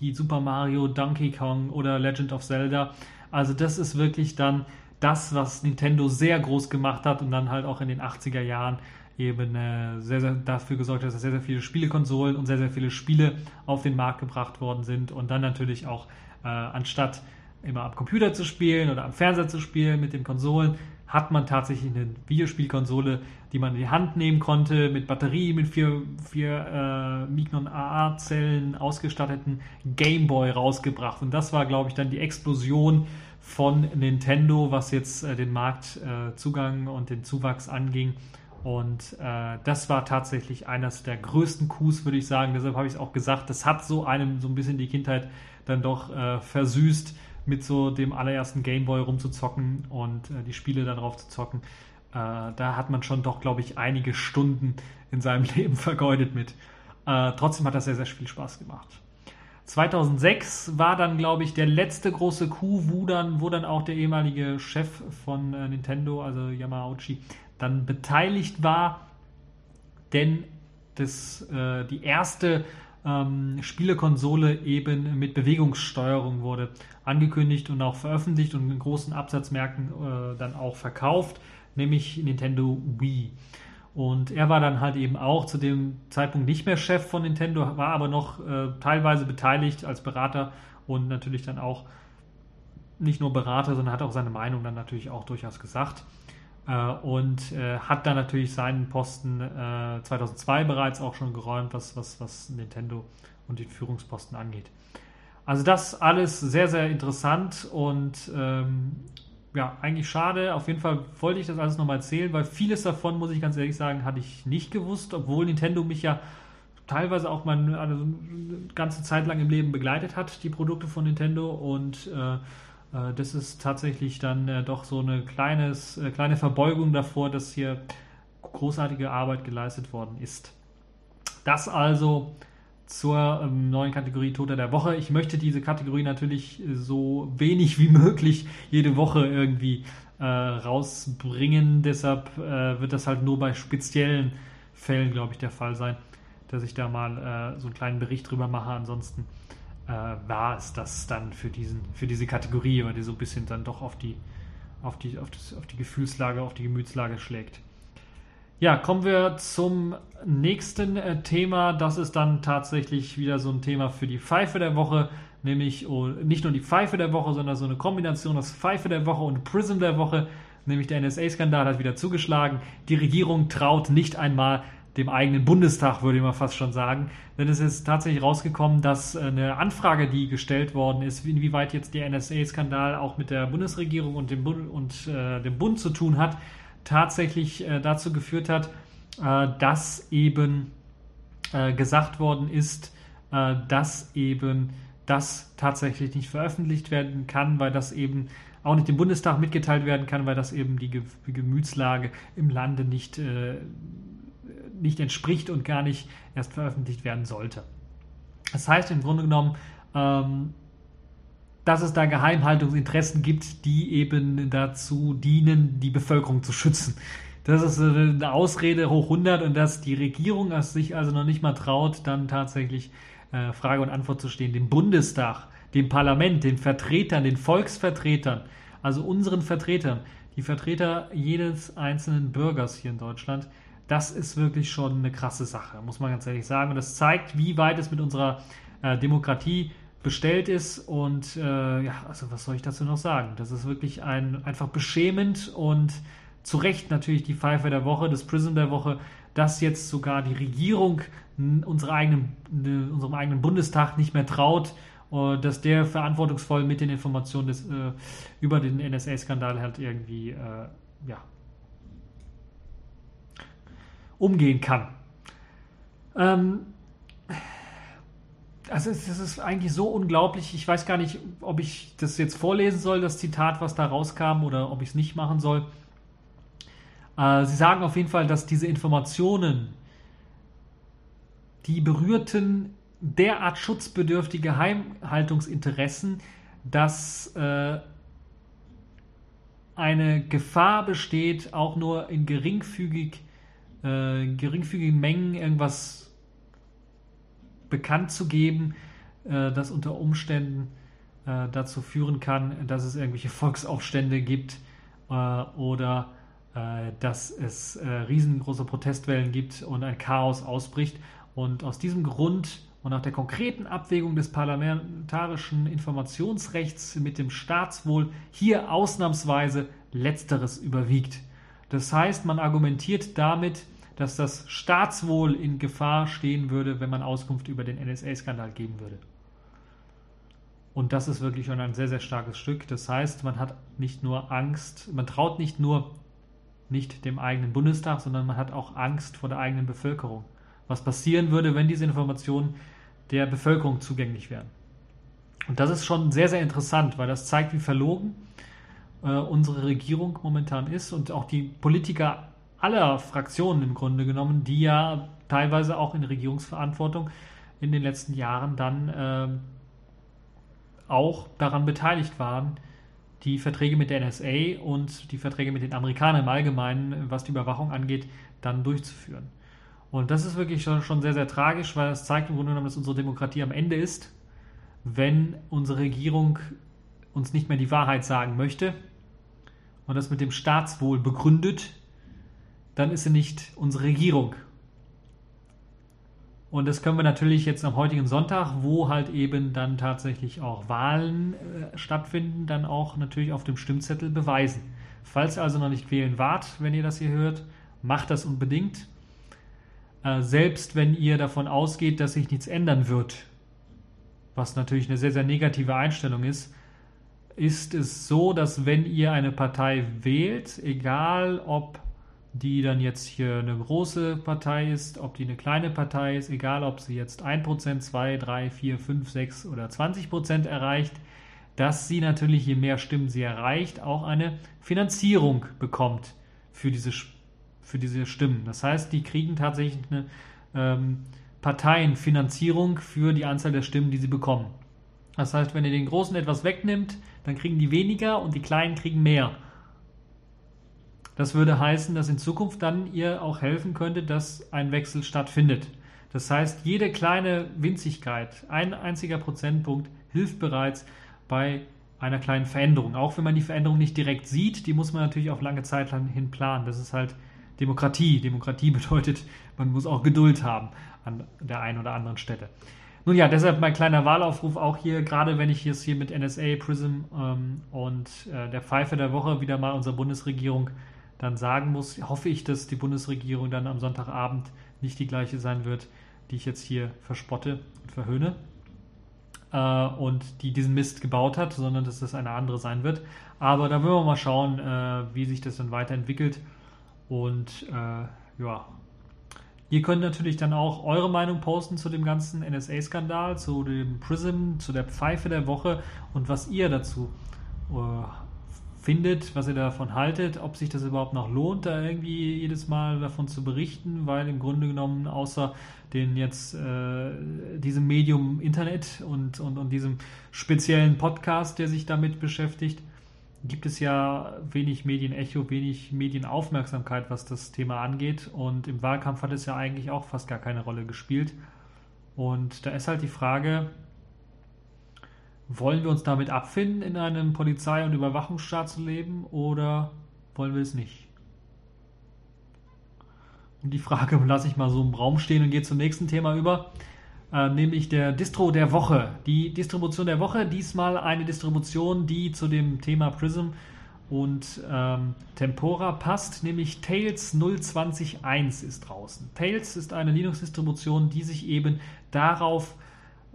wie Super Mario, Donkey Kong oder Legend of Zelda. Also das ist wirklich dann das, was Nintendo sehr groß gemacht hat und dann halt auch in den achtziger Jahren eben äh, sehr, sehr dafür gesorgt hat, dass sehr, sehr viele Spielekonsolen und sehr, sehr viele Spiele auf den Markt gebracht worden sind und dann natürlich auch äh, anstatt immer am Computer zu spielen oder am Fernseher zu spielen mit den Konsolen, hat man tatsächlich eine Videospielkonsole, die man in die Hand nehmen konnte, mit Batterie, mit vier, vier äh, Mignon-A A-Zellen ausgestatteten Game Boy rausgebracht. Und das war, glaube ich, dann die Explosion von Nintendo, was jetzt äh, den Marktzugang äh, und den Zuwachs anging. Und äh, das war tatsächlich eines der größten Coups, würde ich sagen. Deshalb habe ich es auch gesagt, das hat so einem so ein bisschen die Kindheit dann doch äh, versüßt, mit so dem allerersten Gameboy rumzuzocken und äh, die Spiele darauf zu zocken. Äh, da hat man schon doch, glaube ich, einige Stunden in seinem Leben vergeudet mit. Äh, trotzdem hat das sehr, sehr viel Spaß gemacht. zweitausendsechs war dann, glaube ich, der letzte große Coup, wo dann, wo dann auch der ehemalige Chef von äh, Nintendo, also Yamauchi, dann beteiligt war, denn das, äh, die erste Ähm, Spielekonsole eben mit Bewegungssteuerung wurde angekündigt und auch veröffentlicht und in großen Absatzmärkten äh, dann auch verkauft, nämlich Nintendo Wii. Und er war dann halt eben auch zu dem Zeitpunkt nicht mehr Chef von Nintendo, war aber noch äh, teilweise beteiligt als Berater und natürlich dann auch nicht nur Berater, sondern hat auch seine Meinung dann natürlich auch durchaus gesagt. Und äh, hat dann natürlich seinen Posten äh, zweitausendzwei bereits auch schon geräumt, was, was, was Nintendo und den Führungsposten angeht. Also das alles sehr, sehr interessant und ähm, ja, eigentlich schade. Auf jeden Fall wollte ich das alles nochmal erzählen, weil vieles davon, muss ich ganz ehrlich sagen, hatte ich nicht gewusst, obwohl Nintendo mich ja teilweise auch mal eine, eine ganze Zeit lang im Leben begleitet hat, die Produkte von Nintendo und äh, das ist tatsächlich dann doch so eine kleines, kleine Verbeugung davor, dass hier großartige Arbeit geleistet worden ist. Das also zur neuen Kategorie Toter der Woche. Ich möchte diese Kategorie natürlich so wenig wie möglich jede Woche irgendwie äh, rausbringen. Deshalb äh, wird das halt nur bei speziellen Fällen, glaube ich, der Fall sein, dass ich da mal äh, so einen kleinen Bericht drüber mache. Ansonsten war es das dann für diesen, für diese Kategorie, weil die so ein bisschen dann doch auf die, auf die, auf das, auf die Gefühlslage, auf die Gemütslage schlägt. Ja, kommen wir zum nächsten äh, Thema. Das ist dann tatsächlich wieder so ein Thema für die Pfeife der Woche, nämlich oh, nicht nur die Pfeife der Woche, sondern so eine Kombination aus Pfeife der Woche und Prism der Woche, nämlich der N S A-Skandal hat wieder zugeschlagen. Die Regierung traut nicht einmal dem eigenen Bundestag, würde ich mal fast schon sagen. Denn es ist tatsächlich rausgekommen, dass eine Anfrage, die gestellt worden ist, inwieweit jetzt der N S A-Skandal auch mit der Bundesregierung und dem Bund, und, äh, dem Bund zu tun hat, tatsächlich äh, dazu geführt hat, äh, dass eben äh, gesagt worden ist, äh, dass eben das tatsächlich nicht veröffentlicht werden kann, weil das eben auch nicht dem Bundestag mitgeteilt werden kann, weil das eben die Gemütslage im Lande nicht, äh, nicht entspricht und gar nicht erst veröffentlicht werden sollte. Das heißt im Grunde genommen, ähm, dass es da Geheimhaltungsinteressen gibt, die eben dazu dienen, die Bevölkerung zu schützen. Das ist eine Ausrede hoch hundert, und dass die Regierung es sich also noch nicht mal traut, dann tatsächlich äh, Frage und Antwort zu stehen, dem Bundestag, dem Parlament, den Vertretern, den Volksvertretern, also unseren Vertretern, die Vertreter jedes einzelnen Bürgers hier in Deutschland. Das ist wirklich schon eine krasse Sache, muss man ganz ehrlich sagen. Und das zeigt, wie weit es mit unserer äh, Demokratie bestellt ist. Und äh, ja, also was soll ich dazu noch sagen? Das ist wirklich ein, einfach beschämend, und zu Recht natürlich die Pfeife der Woche, das PRISM der Woche, dass jetzt sogar die Regierung unsere eigenen, unserem eigenen Bundestag nicht mehr traut, dass der verantwortungsvoll mit den Informationen des, äh, über den N S A-Skandal halt irgendwie äh, ja, umgehen kann. Ähm, also es, es ist eigentlich so unglaublich, ich weiß gar nicht, ob ich das jetzt vorlesen soll, das Zitat, was da rauskam, oder ob ich es nicht machen soll. Äh, sie sagen auf jeden Fall, dass diese Informationen die berührten derart schutzbedürftige Geheimhaltungsinteressen, dass äh, eine Gefahr besteht, auch nur in geringfügig, äh, geringfügigen Mengen irgendwas bekannt zu geben, äh, das unter Umständen äh, dazu führen kann, dass es irgendwelche Volksaufstände gibt äh, oder äh, dass es äh, riesengroße Protestwellen gibt und ein Chaos ausbricht. Und aus diesem Grund und nach der konkreten Abwägung des parlamentarischen Informationsrechts mit dem Staatswohl hier ausnahmsweise Letzteres überwiegt. Das heißt, man argumentiert damit, dass das Staatswohl in Gefahr stehen würde, wenn man Auskunft über den N S A-Skandal geben würde. Und das ist wirklich schon ein sehr, sehr starkes Stück. Das heißt, man hat nicht nur Angst, man traut nicht nur nicht dem eigenen Bundestag, sondern man hat auch Angst vor der eigenen Bevölkerung. Was passieren würde, wenn diese Informationen der Bevölkerung zugänglich werden. Und das ist schon sehr, sehr interessant, weil das zeigt, wie verlogen äh, unsere Regierung momentan ist und auch die Politiker aller Fraktionen im Grunde genommen, die ja teilweise auch in Regierungsverantwortung in den letzten Jahren dann äh, auch daran beteiligt waren, die Verträge mit der N S A und die Verträge mit den Amerikanern im Allgemeinen, was die Überwachung angeht, dann durchzuführen. Und das ist wirklich schon, schon sehr, sehr tragisch, weil es zeigt im Grunde genommen, dass unsere Demokratie am Ende ist, wenn unsere Regierung uns nicht mehr die Wahrheit sagen möchte und das mit dem Staatswohl begründet, dann ist sie nicht unsere Regierung. Und das können wir natürlich jetzt am heutigen Sonntag, wo halt eben dann tatsächlich auch Wahlen äh, stattfinden, dann auch natürlich auf dem Stimmzettel beweisen. Falls ihr also noch nicht wählen wart, wenn ihr das hier hört, macht das unbedingt. Selbst wenn ihr davon ausgeht, dass sich nichts ändern wird, was natürlich eine sehr, sehr negative Einstellung ist, ist es so, dass wenn ihr eine Partei wählt, egal ob die dann jetzt hier eine große Partei ist, ob die eine kleine Partei ist, egal ob sie jetzt ein Prozent, zwei, drei, vier, fünf, sechs oder zwanzig Prozent erreicht, dass sie natürlich, je mehr Stimmen sie erreicht, auch eine Finanzierung bekommt für diese Partei. für diese Stimmen. Das heißt, die kriegen tatsächlich eine ähm, Parteienfinanzierung für die Anzahl der Stimmen, die sie bekommen. Das heißt, wenn ihr den Großen etwas wegnimmt, dann kriegen die weniger und die Kleinen kriegen mehr. Das würde heißen, dass in Zukunft dann ihr auch helfen könnte, dass ein Wechsel stattfindet. Das heißt, jede kleine Winzigkeit, ein einziger Prozentpunkt, hilft bereits bei einer kleinen Veränderung. Auch wenn man die Veränderung nicht direkt sieht, die muss man natürlich auf lange Zeit hin planen. Das ist halt Demokratie. Demokratie bedeutet, man muss auch Geduld haben an der einen oder anderen Stelle. Nun ja, deshalb mein kleiner Wahlaufruf auch hier, gerade wenn ich jetzt hier mit N S A, PRISM ähm, und äh, der Pfeife der Woche wieder mal unserer Bundesregierung dann sagen muss, hoffe ich, dass die Bundesregierung dann am Sonntagabend nicht die gleiche sein wird, die ich jetzt hier verspotte und verhöhne äh, und die diesen Mist gebaut hat, sondern dass das eine andere sein wird. Aber da wollen wir mal schauen, äh, wie sich das dann weiterentwickelt. Und äh, ja, ihr könnt natürlich dann auch eure Meinung posten zu dem ganzen N S A-Skandal, zu dem PRISM, zu der Pfeife der Woche und was ihr dazu äh, findet, was ihr davon haltet, ob sich das überhaupt noch lohnt, da irgendwie jedes Mal davon zu berichten, weil im Grunde genommen außer den jetzt äh, diesem Medium Internet und, und, und diesem speziellen Podcast, der sich damit beschäftigt, gibt es ja wenig Medienecho, wenig Medienaufmerksamkeit, was das Thema angeht, und im Wahlkampf hat es ja eigentlich auch fast gar keine Rolle gespielt. Und da ist halt die Frage, wollen wir uns damit abfinden, in einem Polizei- und Überwachungsstaat zu leben, oder wollen wir es nicht? Und die Frage lasse ich mal so im Raum stehen und gehe zum nächsten Thema über, äh, nämlich der Distro der Woche. Die Distribution der Woche, diesmal eine Distribution, die zu dem Thema PRISM und ähm, Tempora passt, nämlich Tails null zwanzig eins ist draußen. Tails ist eine Linux-Distribution, die sich eben darauf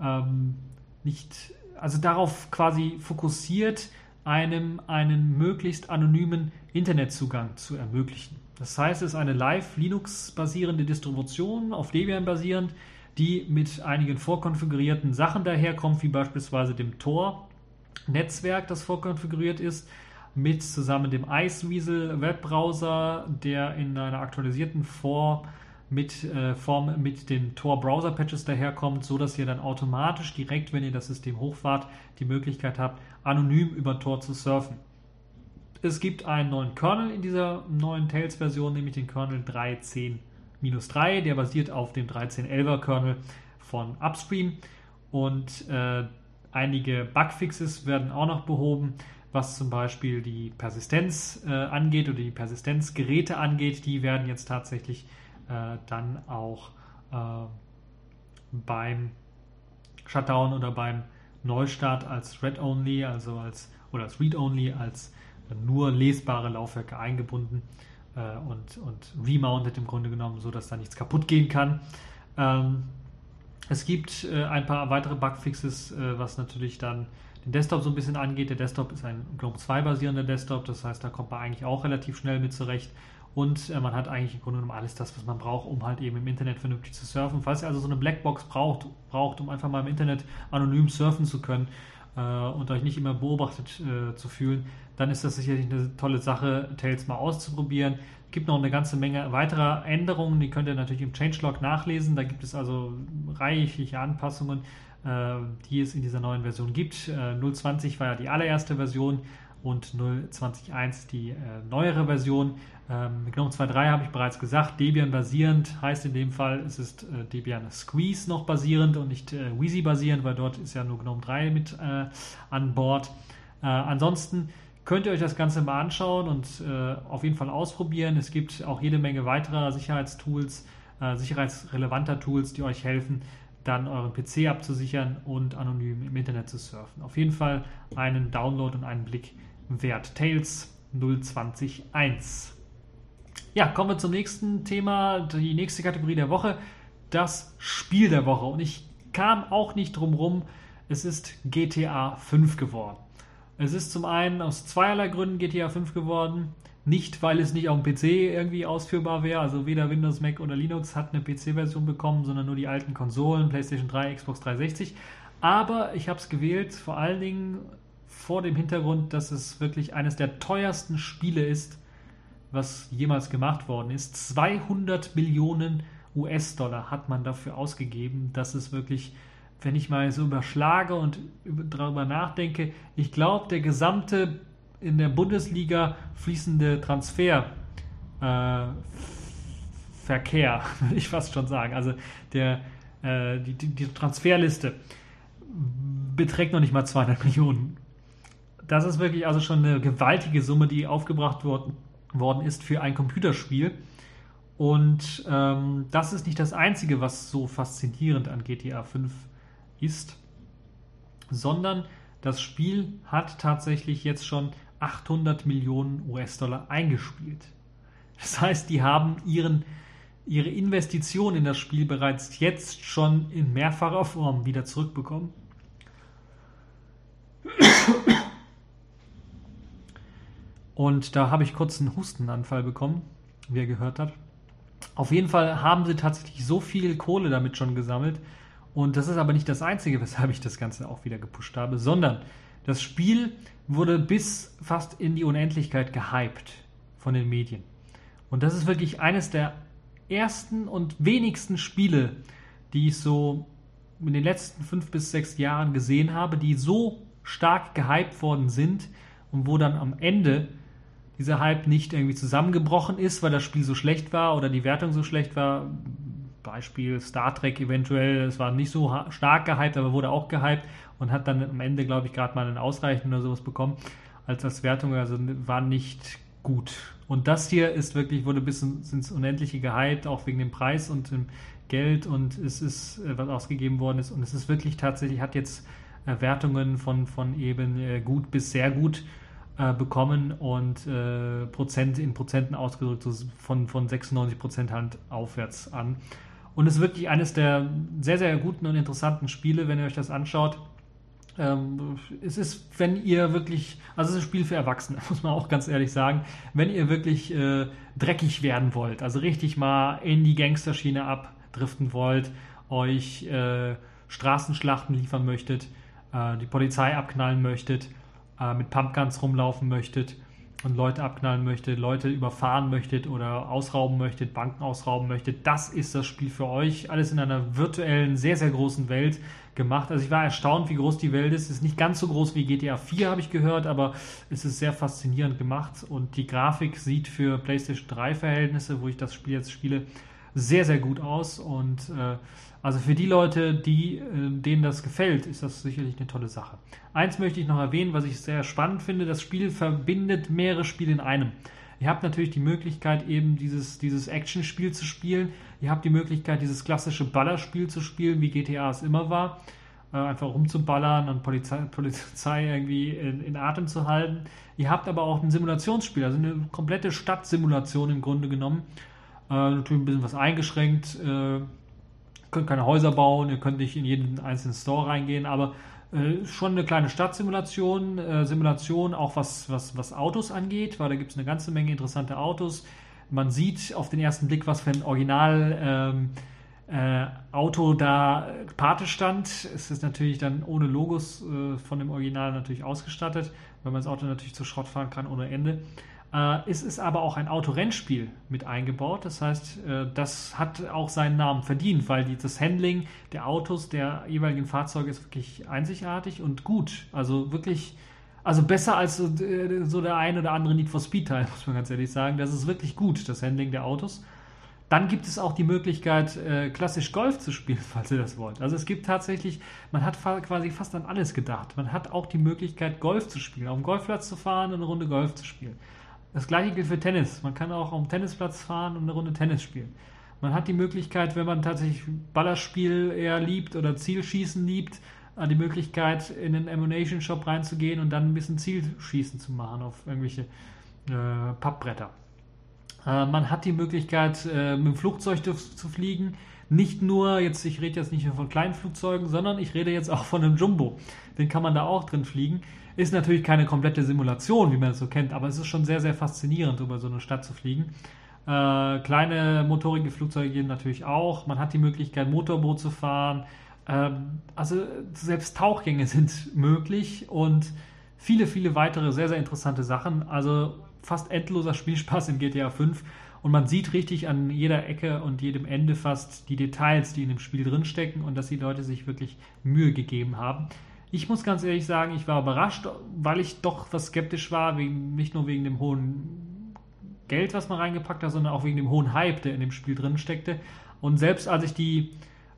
ähm, nicht... also darauf quasi fokussiert, einem einen möglichst anonymen Internetzugang zu ermöglichen. Das heißt, es ist eine Live-Linux-basierende Distribution, auf Debian basierend, die mit einigen vorkonfigurierten Sachen daherkommt, wie beispielsweise dem Tor-Netzwerk, das vorkonfiguriert ist, mit zusammen dem Iceweasel-Webbrowser, der in einer aktualisierten Form mit äh, Form mit den Tor-Browser-Patches daherkommt, sodass ihr dann automatisch direkt, wenn ihr das System hochfahrt, die Möglichkeit habt, anonym über Tor zu surfen. Es gibt einen neuen Kernel in dieser neuen Tails-Version, nämlich den Kernel drei Punkt zehn minus drei, der basiert auf dem dreizehn elfer-Kernel von Upstream, und äh, einige Bugfixes werden auch noch behoben, was zum Beispiel die Persistenz äh, angeht oder die Persistenzgeräte angeht. Die werden jetzt tatsächlich dann auch äh, beim Shutdown oder beim Neustart als Read-Only, also als oder als Read-Only, als nur lesbare Laufwerke eingebunden äh, und, und remounted im Grunde genommen, sodass da nichts kaputt gehen kann. Ähm, es gibt äh, ein paar weitere Bugfixes, äh, was natürlich dann den Desktop so ein bisschen angeht. Der Desktop ist ein GNOME zwei basierender Desktop, das heißt, da kommt man eigentlich auch relativ schnell mit zurecht. Und man hat eigentlich im Grunde genommen alles das, was man braucht, um halt eben im Internet vernünftig zu surfen. Falls ihr also so eine Blackbox braucht, braucht, um einfach mal im Internet anonym surfen zu können äh, und euch nicht immer beobachtet äh, zu fühlen, dann ist das sicherlich eine tolle Sache, Tails mal auszuprobieren. Es gibt noch eine ganze Menge weiterer Änderungen, die könnt ihr natürlich im Changelog nachlesen. Da gibt es also reichliche Anpassungen, äh, die es in dieser neuen Version gibt. Äh, null zwanzig war ja die allererste Version. Und null zwanzig eins die äh, neuere Version. Ähm, GNOME zwei Punkt drei habe ich bereits gesagt, Debian basierend, heißt in dem Fall, es ist äh, Debian Squeeze noch basierend und nicht äh, Wheezy basierend, weil dort ist ja nur GNOME drei mit äh, an Bord. Äh, ansonsten könnt ihr euch das Ganze mal anschauen und äh, auf jeden Fall ausprobieren. Es gibt auch jede Menge weiterer Sicherheitstools, äh, sicherheitsrelevanter Tools, die euch helfen, dann euren P C abzusichern und anonym im Internet zu surfen. Auf jeden Fall einen Download und einen Blick wert. Tails null zwanzig eins. Ja, kommen wir zum nächsten Thema, die nächste Kategorie der Woche, das Spiel der Woche. Und ich kam auch nicht drum rum, es ist G T A fünf geworden. Es ist zum einen aus zweierlei Gründen G T A fünf geworden, nicht weil es nicht auf dem P C irgendwie ausführbar wäre, also weder Windows, Mac oder Linux hat eine P C-Version bekommen, sondern nur die alten Konsolen, PlayStation drei, Xbox dreihundertsechzig. Aber ich habe es gewählt, vor allen Dingen vor dem Hintergrund, dass es wirklich eines der teuersten Spiele ist, was jemals gemacht worden ist. zweihundert Millionen U S-Dollar hat man dafür ausgegeben, dass es wirklich, wenn ich mal so überschlage und darüber nachdenke, ich glaube, der gesamte in der Bundesliga fließende Transferverkehr, äh, würde ich fast schon sagen, also der, äh, die, die Transferliste beträgt noch nicht mal zweihundert Millionen. Das ist wirklich also schon eine gewaltige Summe, die aufgebracht worden, worden ist für ein Computerspiel. Und ähm, das ist nicht das Einzige, was so faszinierend an G T A fünf ist, sondern das Spiel hat tatsächlich jetzt schon achthundert Millionen U S-Dollar eingespielt. Das heißt, die haben ihren ihre Investition in das Spiel bereits jetzt schon in mehrfacher Form wieder zurückbekommen. Und da habe ich kurz einen Hustenanfall bekommen, wie ihr gehört habt. Auf jeden Fall haben sie tatsächlich so viel Kohle damit schon gesammelt. Und das ist aber nicht das Einzige, weshalb ich das Ganze auch wieder gepusht habe, sondern das Spiel wurde bis fast in die Unendlichkeit gehypt von den Medien. Und das ist wirklich eines der ersten und wenigsten Spiele, die ich so in den letzten fünf bis sechs Jahren gesehen habe, die so stark gehypt worden sind und wo dann am Ende dieser Hype nicht irgendwie zusammengebrochen ist, weil das Spiel so schlecht war oder die Wertung so schlecht war. Beispiel Star Trek eventuell, es war nicht so stark gehypt, aber wurde auch gehypt und hat dann am Ende, glaube ich, gerade mal einen Ausreichend oder sowas bekommen, als als Wertung, also war nicht gut. Und das hier ist wirklich, wurde bis ins Unendliche gehypt, auch wegen dem Preis und dem Geld und es ist, was ausgegeben worden ist und es ist wirklich tatsächlich, hat jetzt Wertungen von, von eben gut bis sehr gut äh, bekommen und äh, Prozent in Prozenten ausgedrückt, so von, von sechsundneunzig Prozent Hand aufwärts an. Und es ist wirklich eines der sehr, sehr guten und interessanten Spiele, wenn ihr euch das anschaut. Ähm, es ist, wenn ihr wirklich, also es ist ein Spiel für Erwachsene, muss man auch ganz ehrlich sagen, wenn ihr wirklich äh, dreckig werden wollt, also richtig mal in die Gangsterschiene abdriften wollt, euch äh, Straßenschlachten liefern möchtet, die Polizei abknallen möchtet, mit Pumpguns rumlaufen möchtet und Leute abknallen möchtet, Leute überfahren möchtet oder ausrauben möchtet, Banken ausrauben möchtet, das ist das Spiel für euch. Alles in einer virtuellen, sehr, sehr großen Welt gemacht. Also ich war erstaunt, wie groß die Welt ist. Es ist nicht ganz so groß wie G T A vier, habe ich gehört, aber es ist sehr faszinierend gemacht und die Grafik sieht für PlayStation drei Verhältnisse, wo ich das Spiel jetzt spiele, sehr, sehr gut aus und äh, also für die Leute, die, äh, denen das gefällt, ist das sicherlich eine tolle Sache. Eins möchte ich noch erwähnen, was ich sehr spannend finde, das Spiel verbindet mehrere Spiele in einem. Ihr habt natürlich die Möglichkeit, eben dieses, dieses Action-Spiel zu spielen, ihr habt die Möglichkeit, dieses klassische Ballerspiel zu spielen, wie G T A es immer war, äh, einfach rumzuballern und Polizei, Polizei irgendwie in, in Atem zu halten. Ihr habt aber auch ein Simulationsspiel, also eine komplette Stadtsimulation im Grunde genommen. Natürlich ein bisschen was eingeschränkt. Ihr könnt keine Häuser bauen, ihr könnt nicht in jeden einzelnen Store reingehen, aber schon eine kleine Stadtsimulation, Simulation auch was, was, was Autos angeht, weil da gibt es eine ganze Menge interessante Autos. Man sieht auf den ersten Blick, was für ein Original ähm, äh, Auto da Pate stand. Es ist natürlich dann ohne Logos äh, von dem Original natürlich ausgestattet, weil man das Auto natürlich zu Schrott fahren kann ohne Ende. Es ist aber auch ein Autorennspiel mit eingebaut, das heißt, das hat auch seinen Namen verdient, weil das Handling der Autos, der jeweiligen Fahrzeuge ist wirklich einzigartig und gut, also wirklich, also besser als so der ein oder andere Need for Speed Teil, muss man ganz ehrlich sagen, das ist wirklich gut, das Handling der Autos. Dann gibt es auch die Möglichkeit, klassisch Golf zu spielen, falls ihr das wollt. Also es gibt tatsächlich, man hat quasi fast an alles gedacht, man hat auch die Möglichkeit, Golf zu spielen, auf dem Golfplatz zu fahren und eine Runde Golf zu spielen. Das gleiche gilt für Tennis. Man kann auch am Tennisplatz fahren und eine Runde Tennis spielen. Man hat die Möglichkeit, wenn man tatsächlich Ballerspiel eher liebt oder Zielschießen liebt, die Möglichkeit, in den Ammunition Shop reinzugehen und dann ein bisschen Zielschießen zu machen auf irgendwelche äh, Pappbretter. Äh, man hat die Möglichkeit, äh, mit dem Flugzeug zu, zu fliegen. Nicht nur, jetzt, ich rede jetzt nicht nur von kleinen Flugzeugen, sondern ich rede jetzt auch von einem Jumbo. Den kann man da auch drin fliegen. Ist natürlich keine komplette Simulation, wie man es so kennt, aber es ist schon sehr, sehr faszinierend, über so eine Stadt zu fliegen. Äh, kleine motorige Flugzeuge gehen natürlich auch. Man hat die Möglichkeit, Motorboot zu fahren. Ähm, also selbst Tauchgänge sind möglich und viele, viele weitere sehr, sehr interessante Sachen. Also fast endloser Spielspaß in G T A fünf. Und man sieht richtig an jeder Ecke und jedem Ende fast die Details, die in dem Spiel drinstecken und dass die Leute sich wirklich Mühe gegeben haben. Ich muss ganz ehrlich sagen, ich war überrascht, weil ich doch was skeptisch war, wegen, nicht nur wegen dem hohen Geld, was man reingepackt hat, sondern auch wegen dem hohen Hype, der in dem Spiel drinsteckte. Und selbst als ich die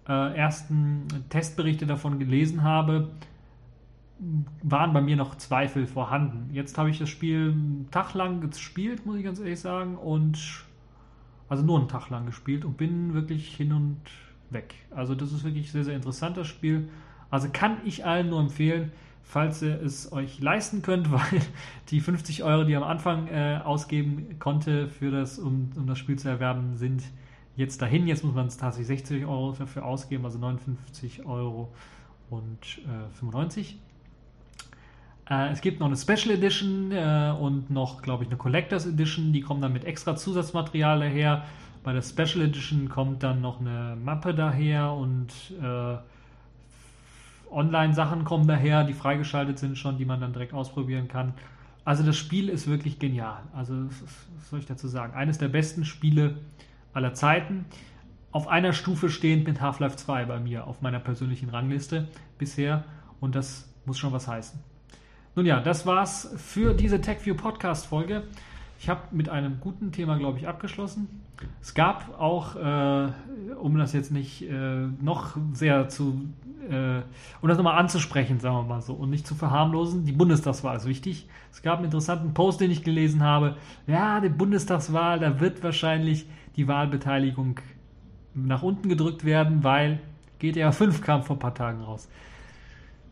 äh, ersten Testberichte davon gelesen habe, waren bei mir noch Zweifel vorhanden. Jetzt habe ich das Spiel einen Tag lang gespielt, muss ich ganz ehrlich sagen, und also nur einen Tag lang gespielt und bin wirklich hin und weg. Also das ist wirklich ein sehr, sehr interessantes Spiel. Also kann ich allen nur empfehlen, falls ihr es euch leisten könnt, weil die fünfzig Euro, die ich am Anfang äh, ausgeben konnte, für das, um, um das Spiel zu erwerben, sind jetzt dahin. Jetzt muss man es tatsächlich sechzig Euro dafür ausgeben, also neunundfünfzig Euro und äh, fünfundneunzig. Äh, es gibt noch eine Special Edition äh, und noch, glaube ich, eine Collectors Edition. Die kommen dann mit extra Zusatzmaterial daher. Bei der Special Edition kommt dann noch eine Mappe daher und äh, Online-Sachen kommen daher, die freigeschaltet sind schon, die man dann direkt ausprobieren kann. Also das Spiel ist wirklich genial. Also was soll ich dazu sagen? Eines der besten Spiele aller Zeiten. Auf einer Stufe stehend mit Half-Life zwei bei mir auf meiner persönlichen Rangliste bisher. Und das muss schon was heißen. Nun ja, das war's für diese TechView Podcast-Folge. Ich habe mit einem guten Thema, glaube ich, abgeschlossen. Es gab auch, äh, um das jetzt nicht äh, noch sehr zu, äh, um das nochmal anzusprechen, sagen wir mal so, und nicht zu verharmlosen, die Bundestagswahl ist wichtig. Es gab einen interessanten Post, den ich gelesen habe. Ja, die Bundestagswahl, da wird wahrscheinlich die Wahlbeteiligung nach unten gedrückt werden, weil G T A fünf kam vor ein paar Tagen raus.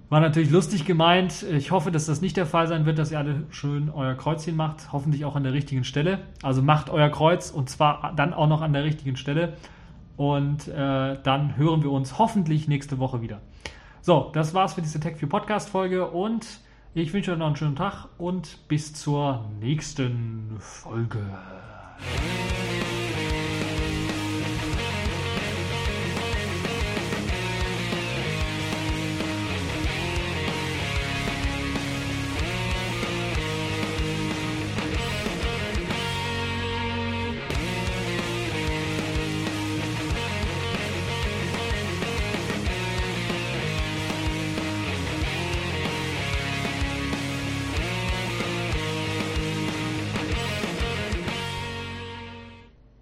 War natürlich lustig gemeint. Ich hoffe, dass das nicht der Fall sein wird, dass ihr alle schön euer Kreuzchen macht. Hoffentlich auch an der richtigen Stelle. Also macht euer Kreuz und zwar dann auch noch an der richtigen Stelle. Und äh, dann hören wir uns hoffentlich nächste Woche wieder. So, das war's für diese TechView Podcast-Folge und ich wünsche euch noch einen schönen Tag und bis zur nächsten Folge.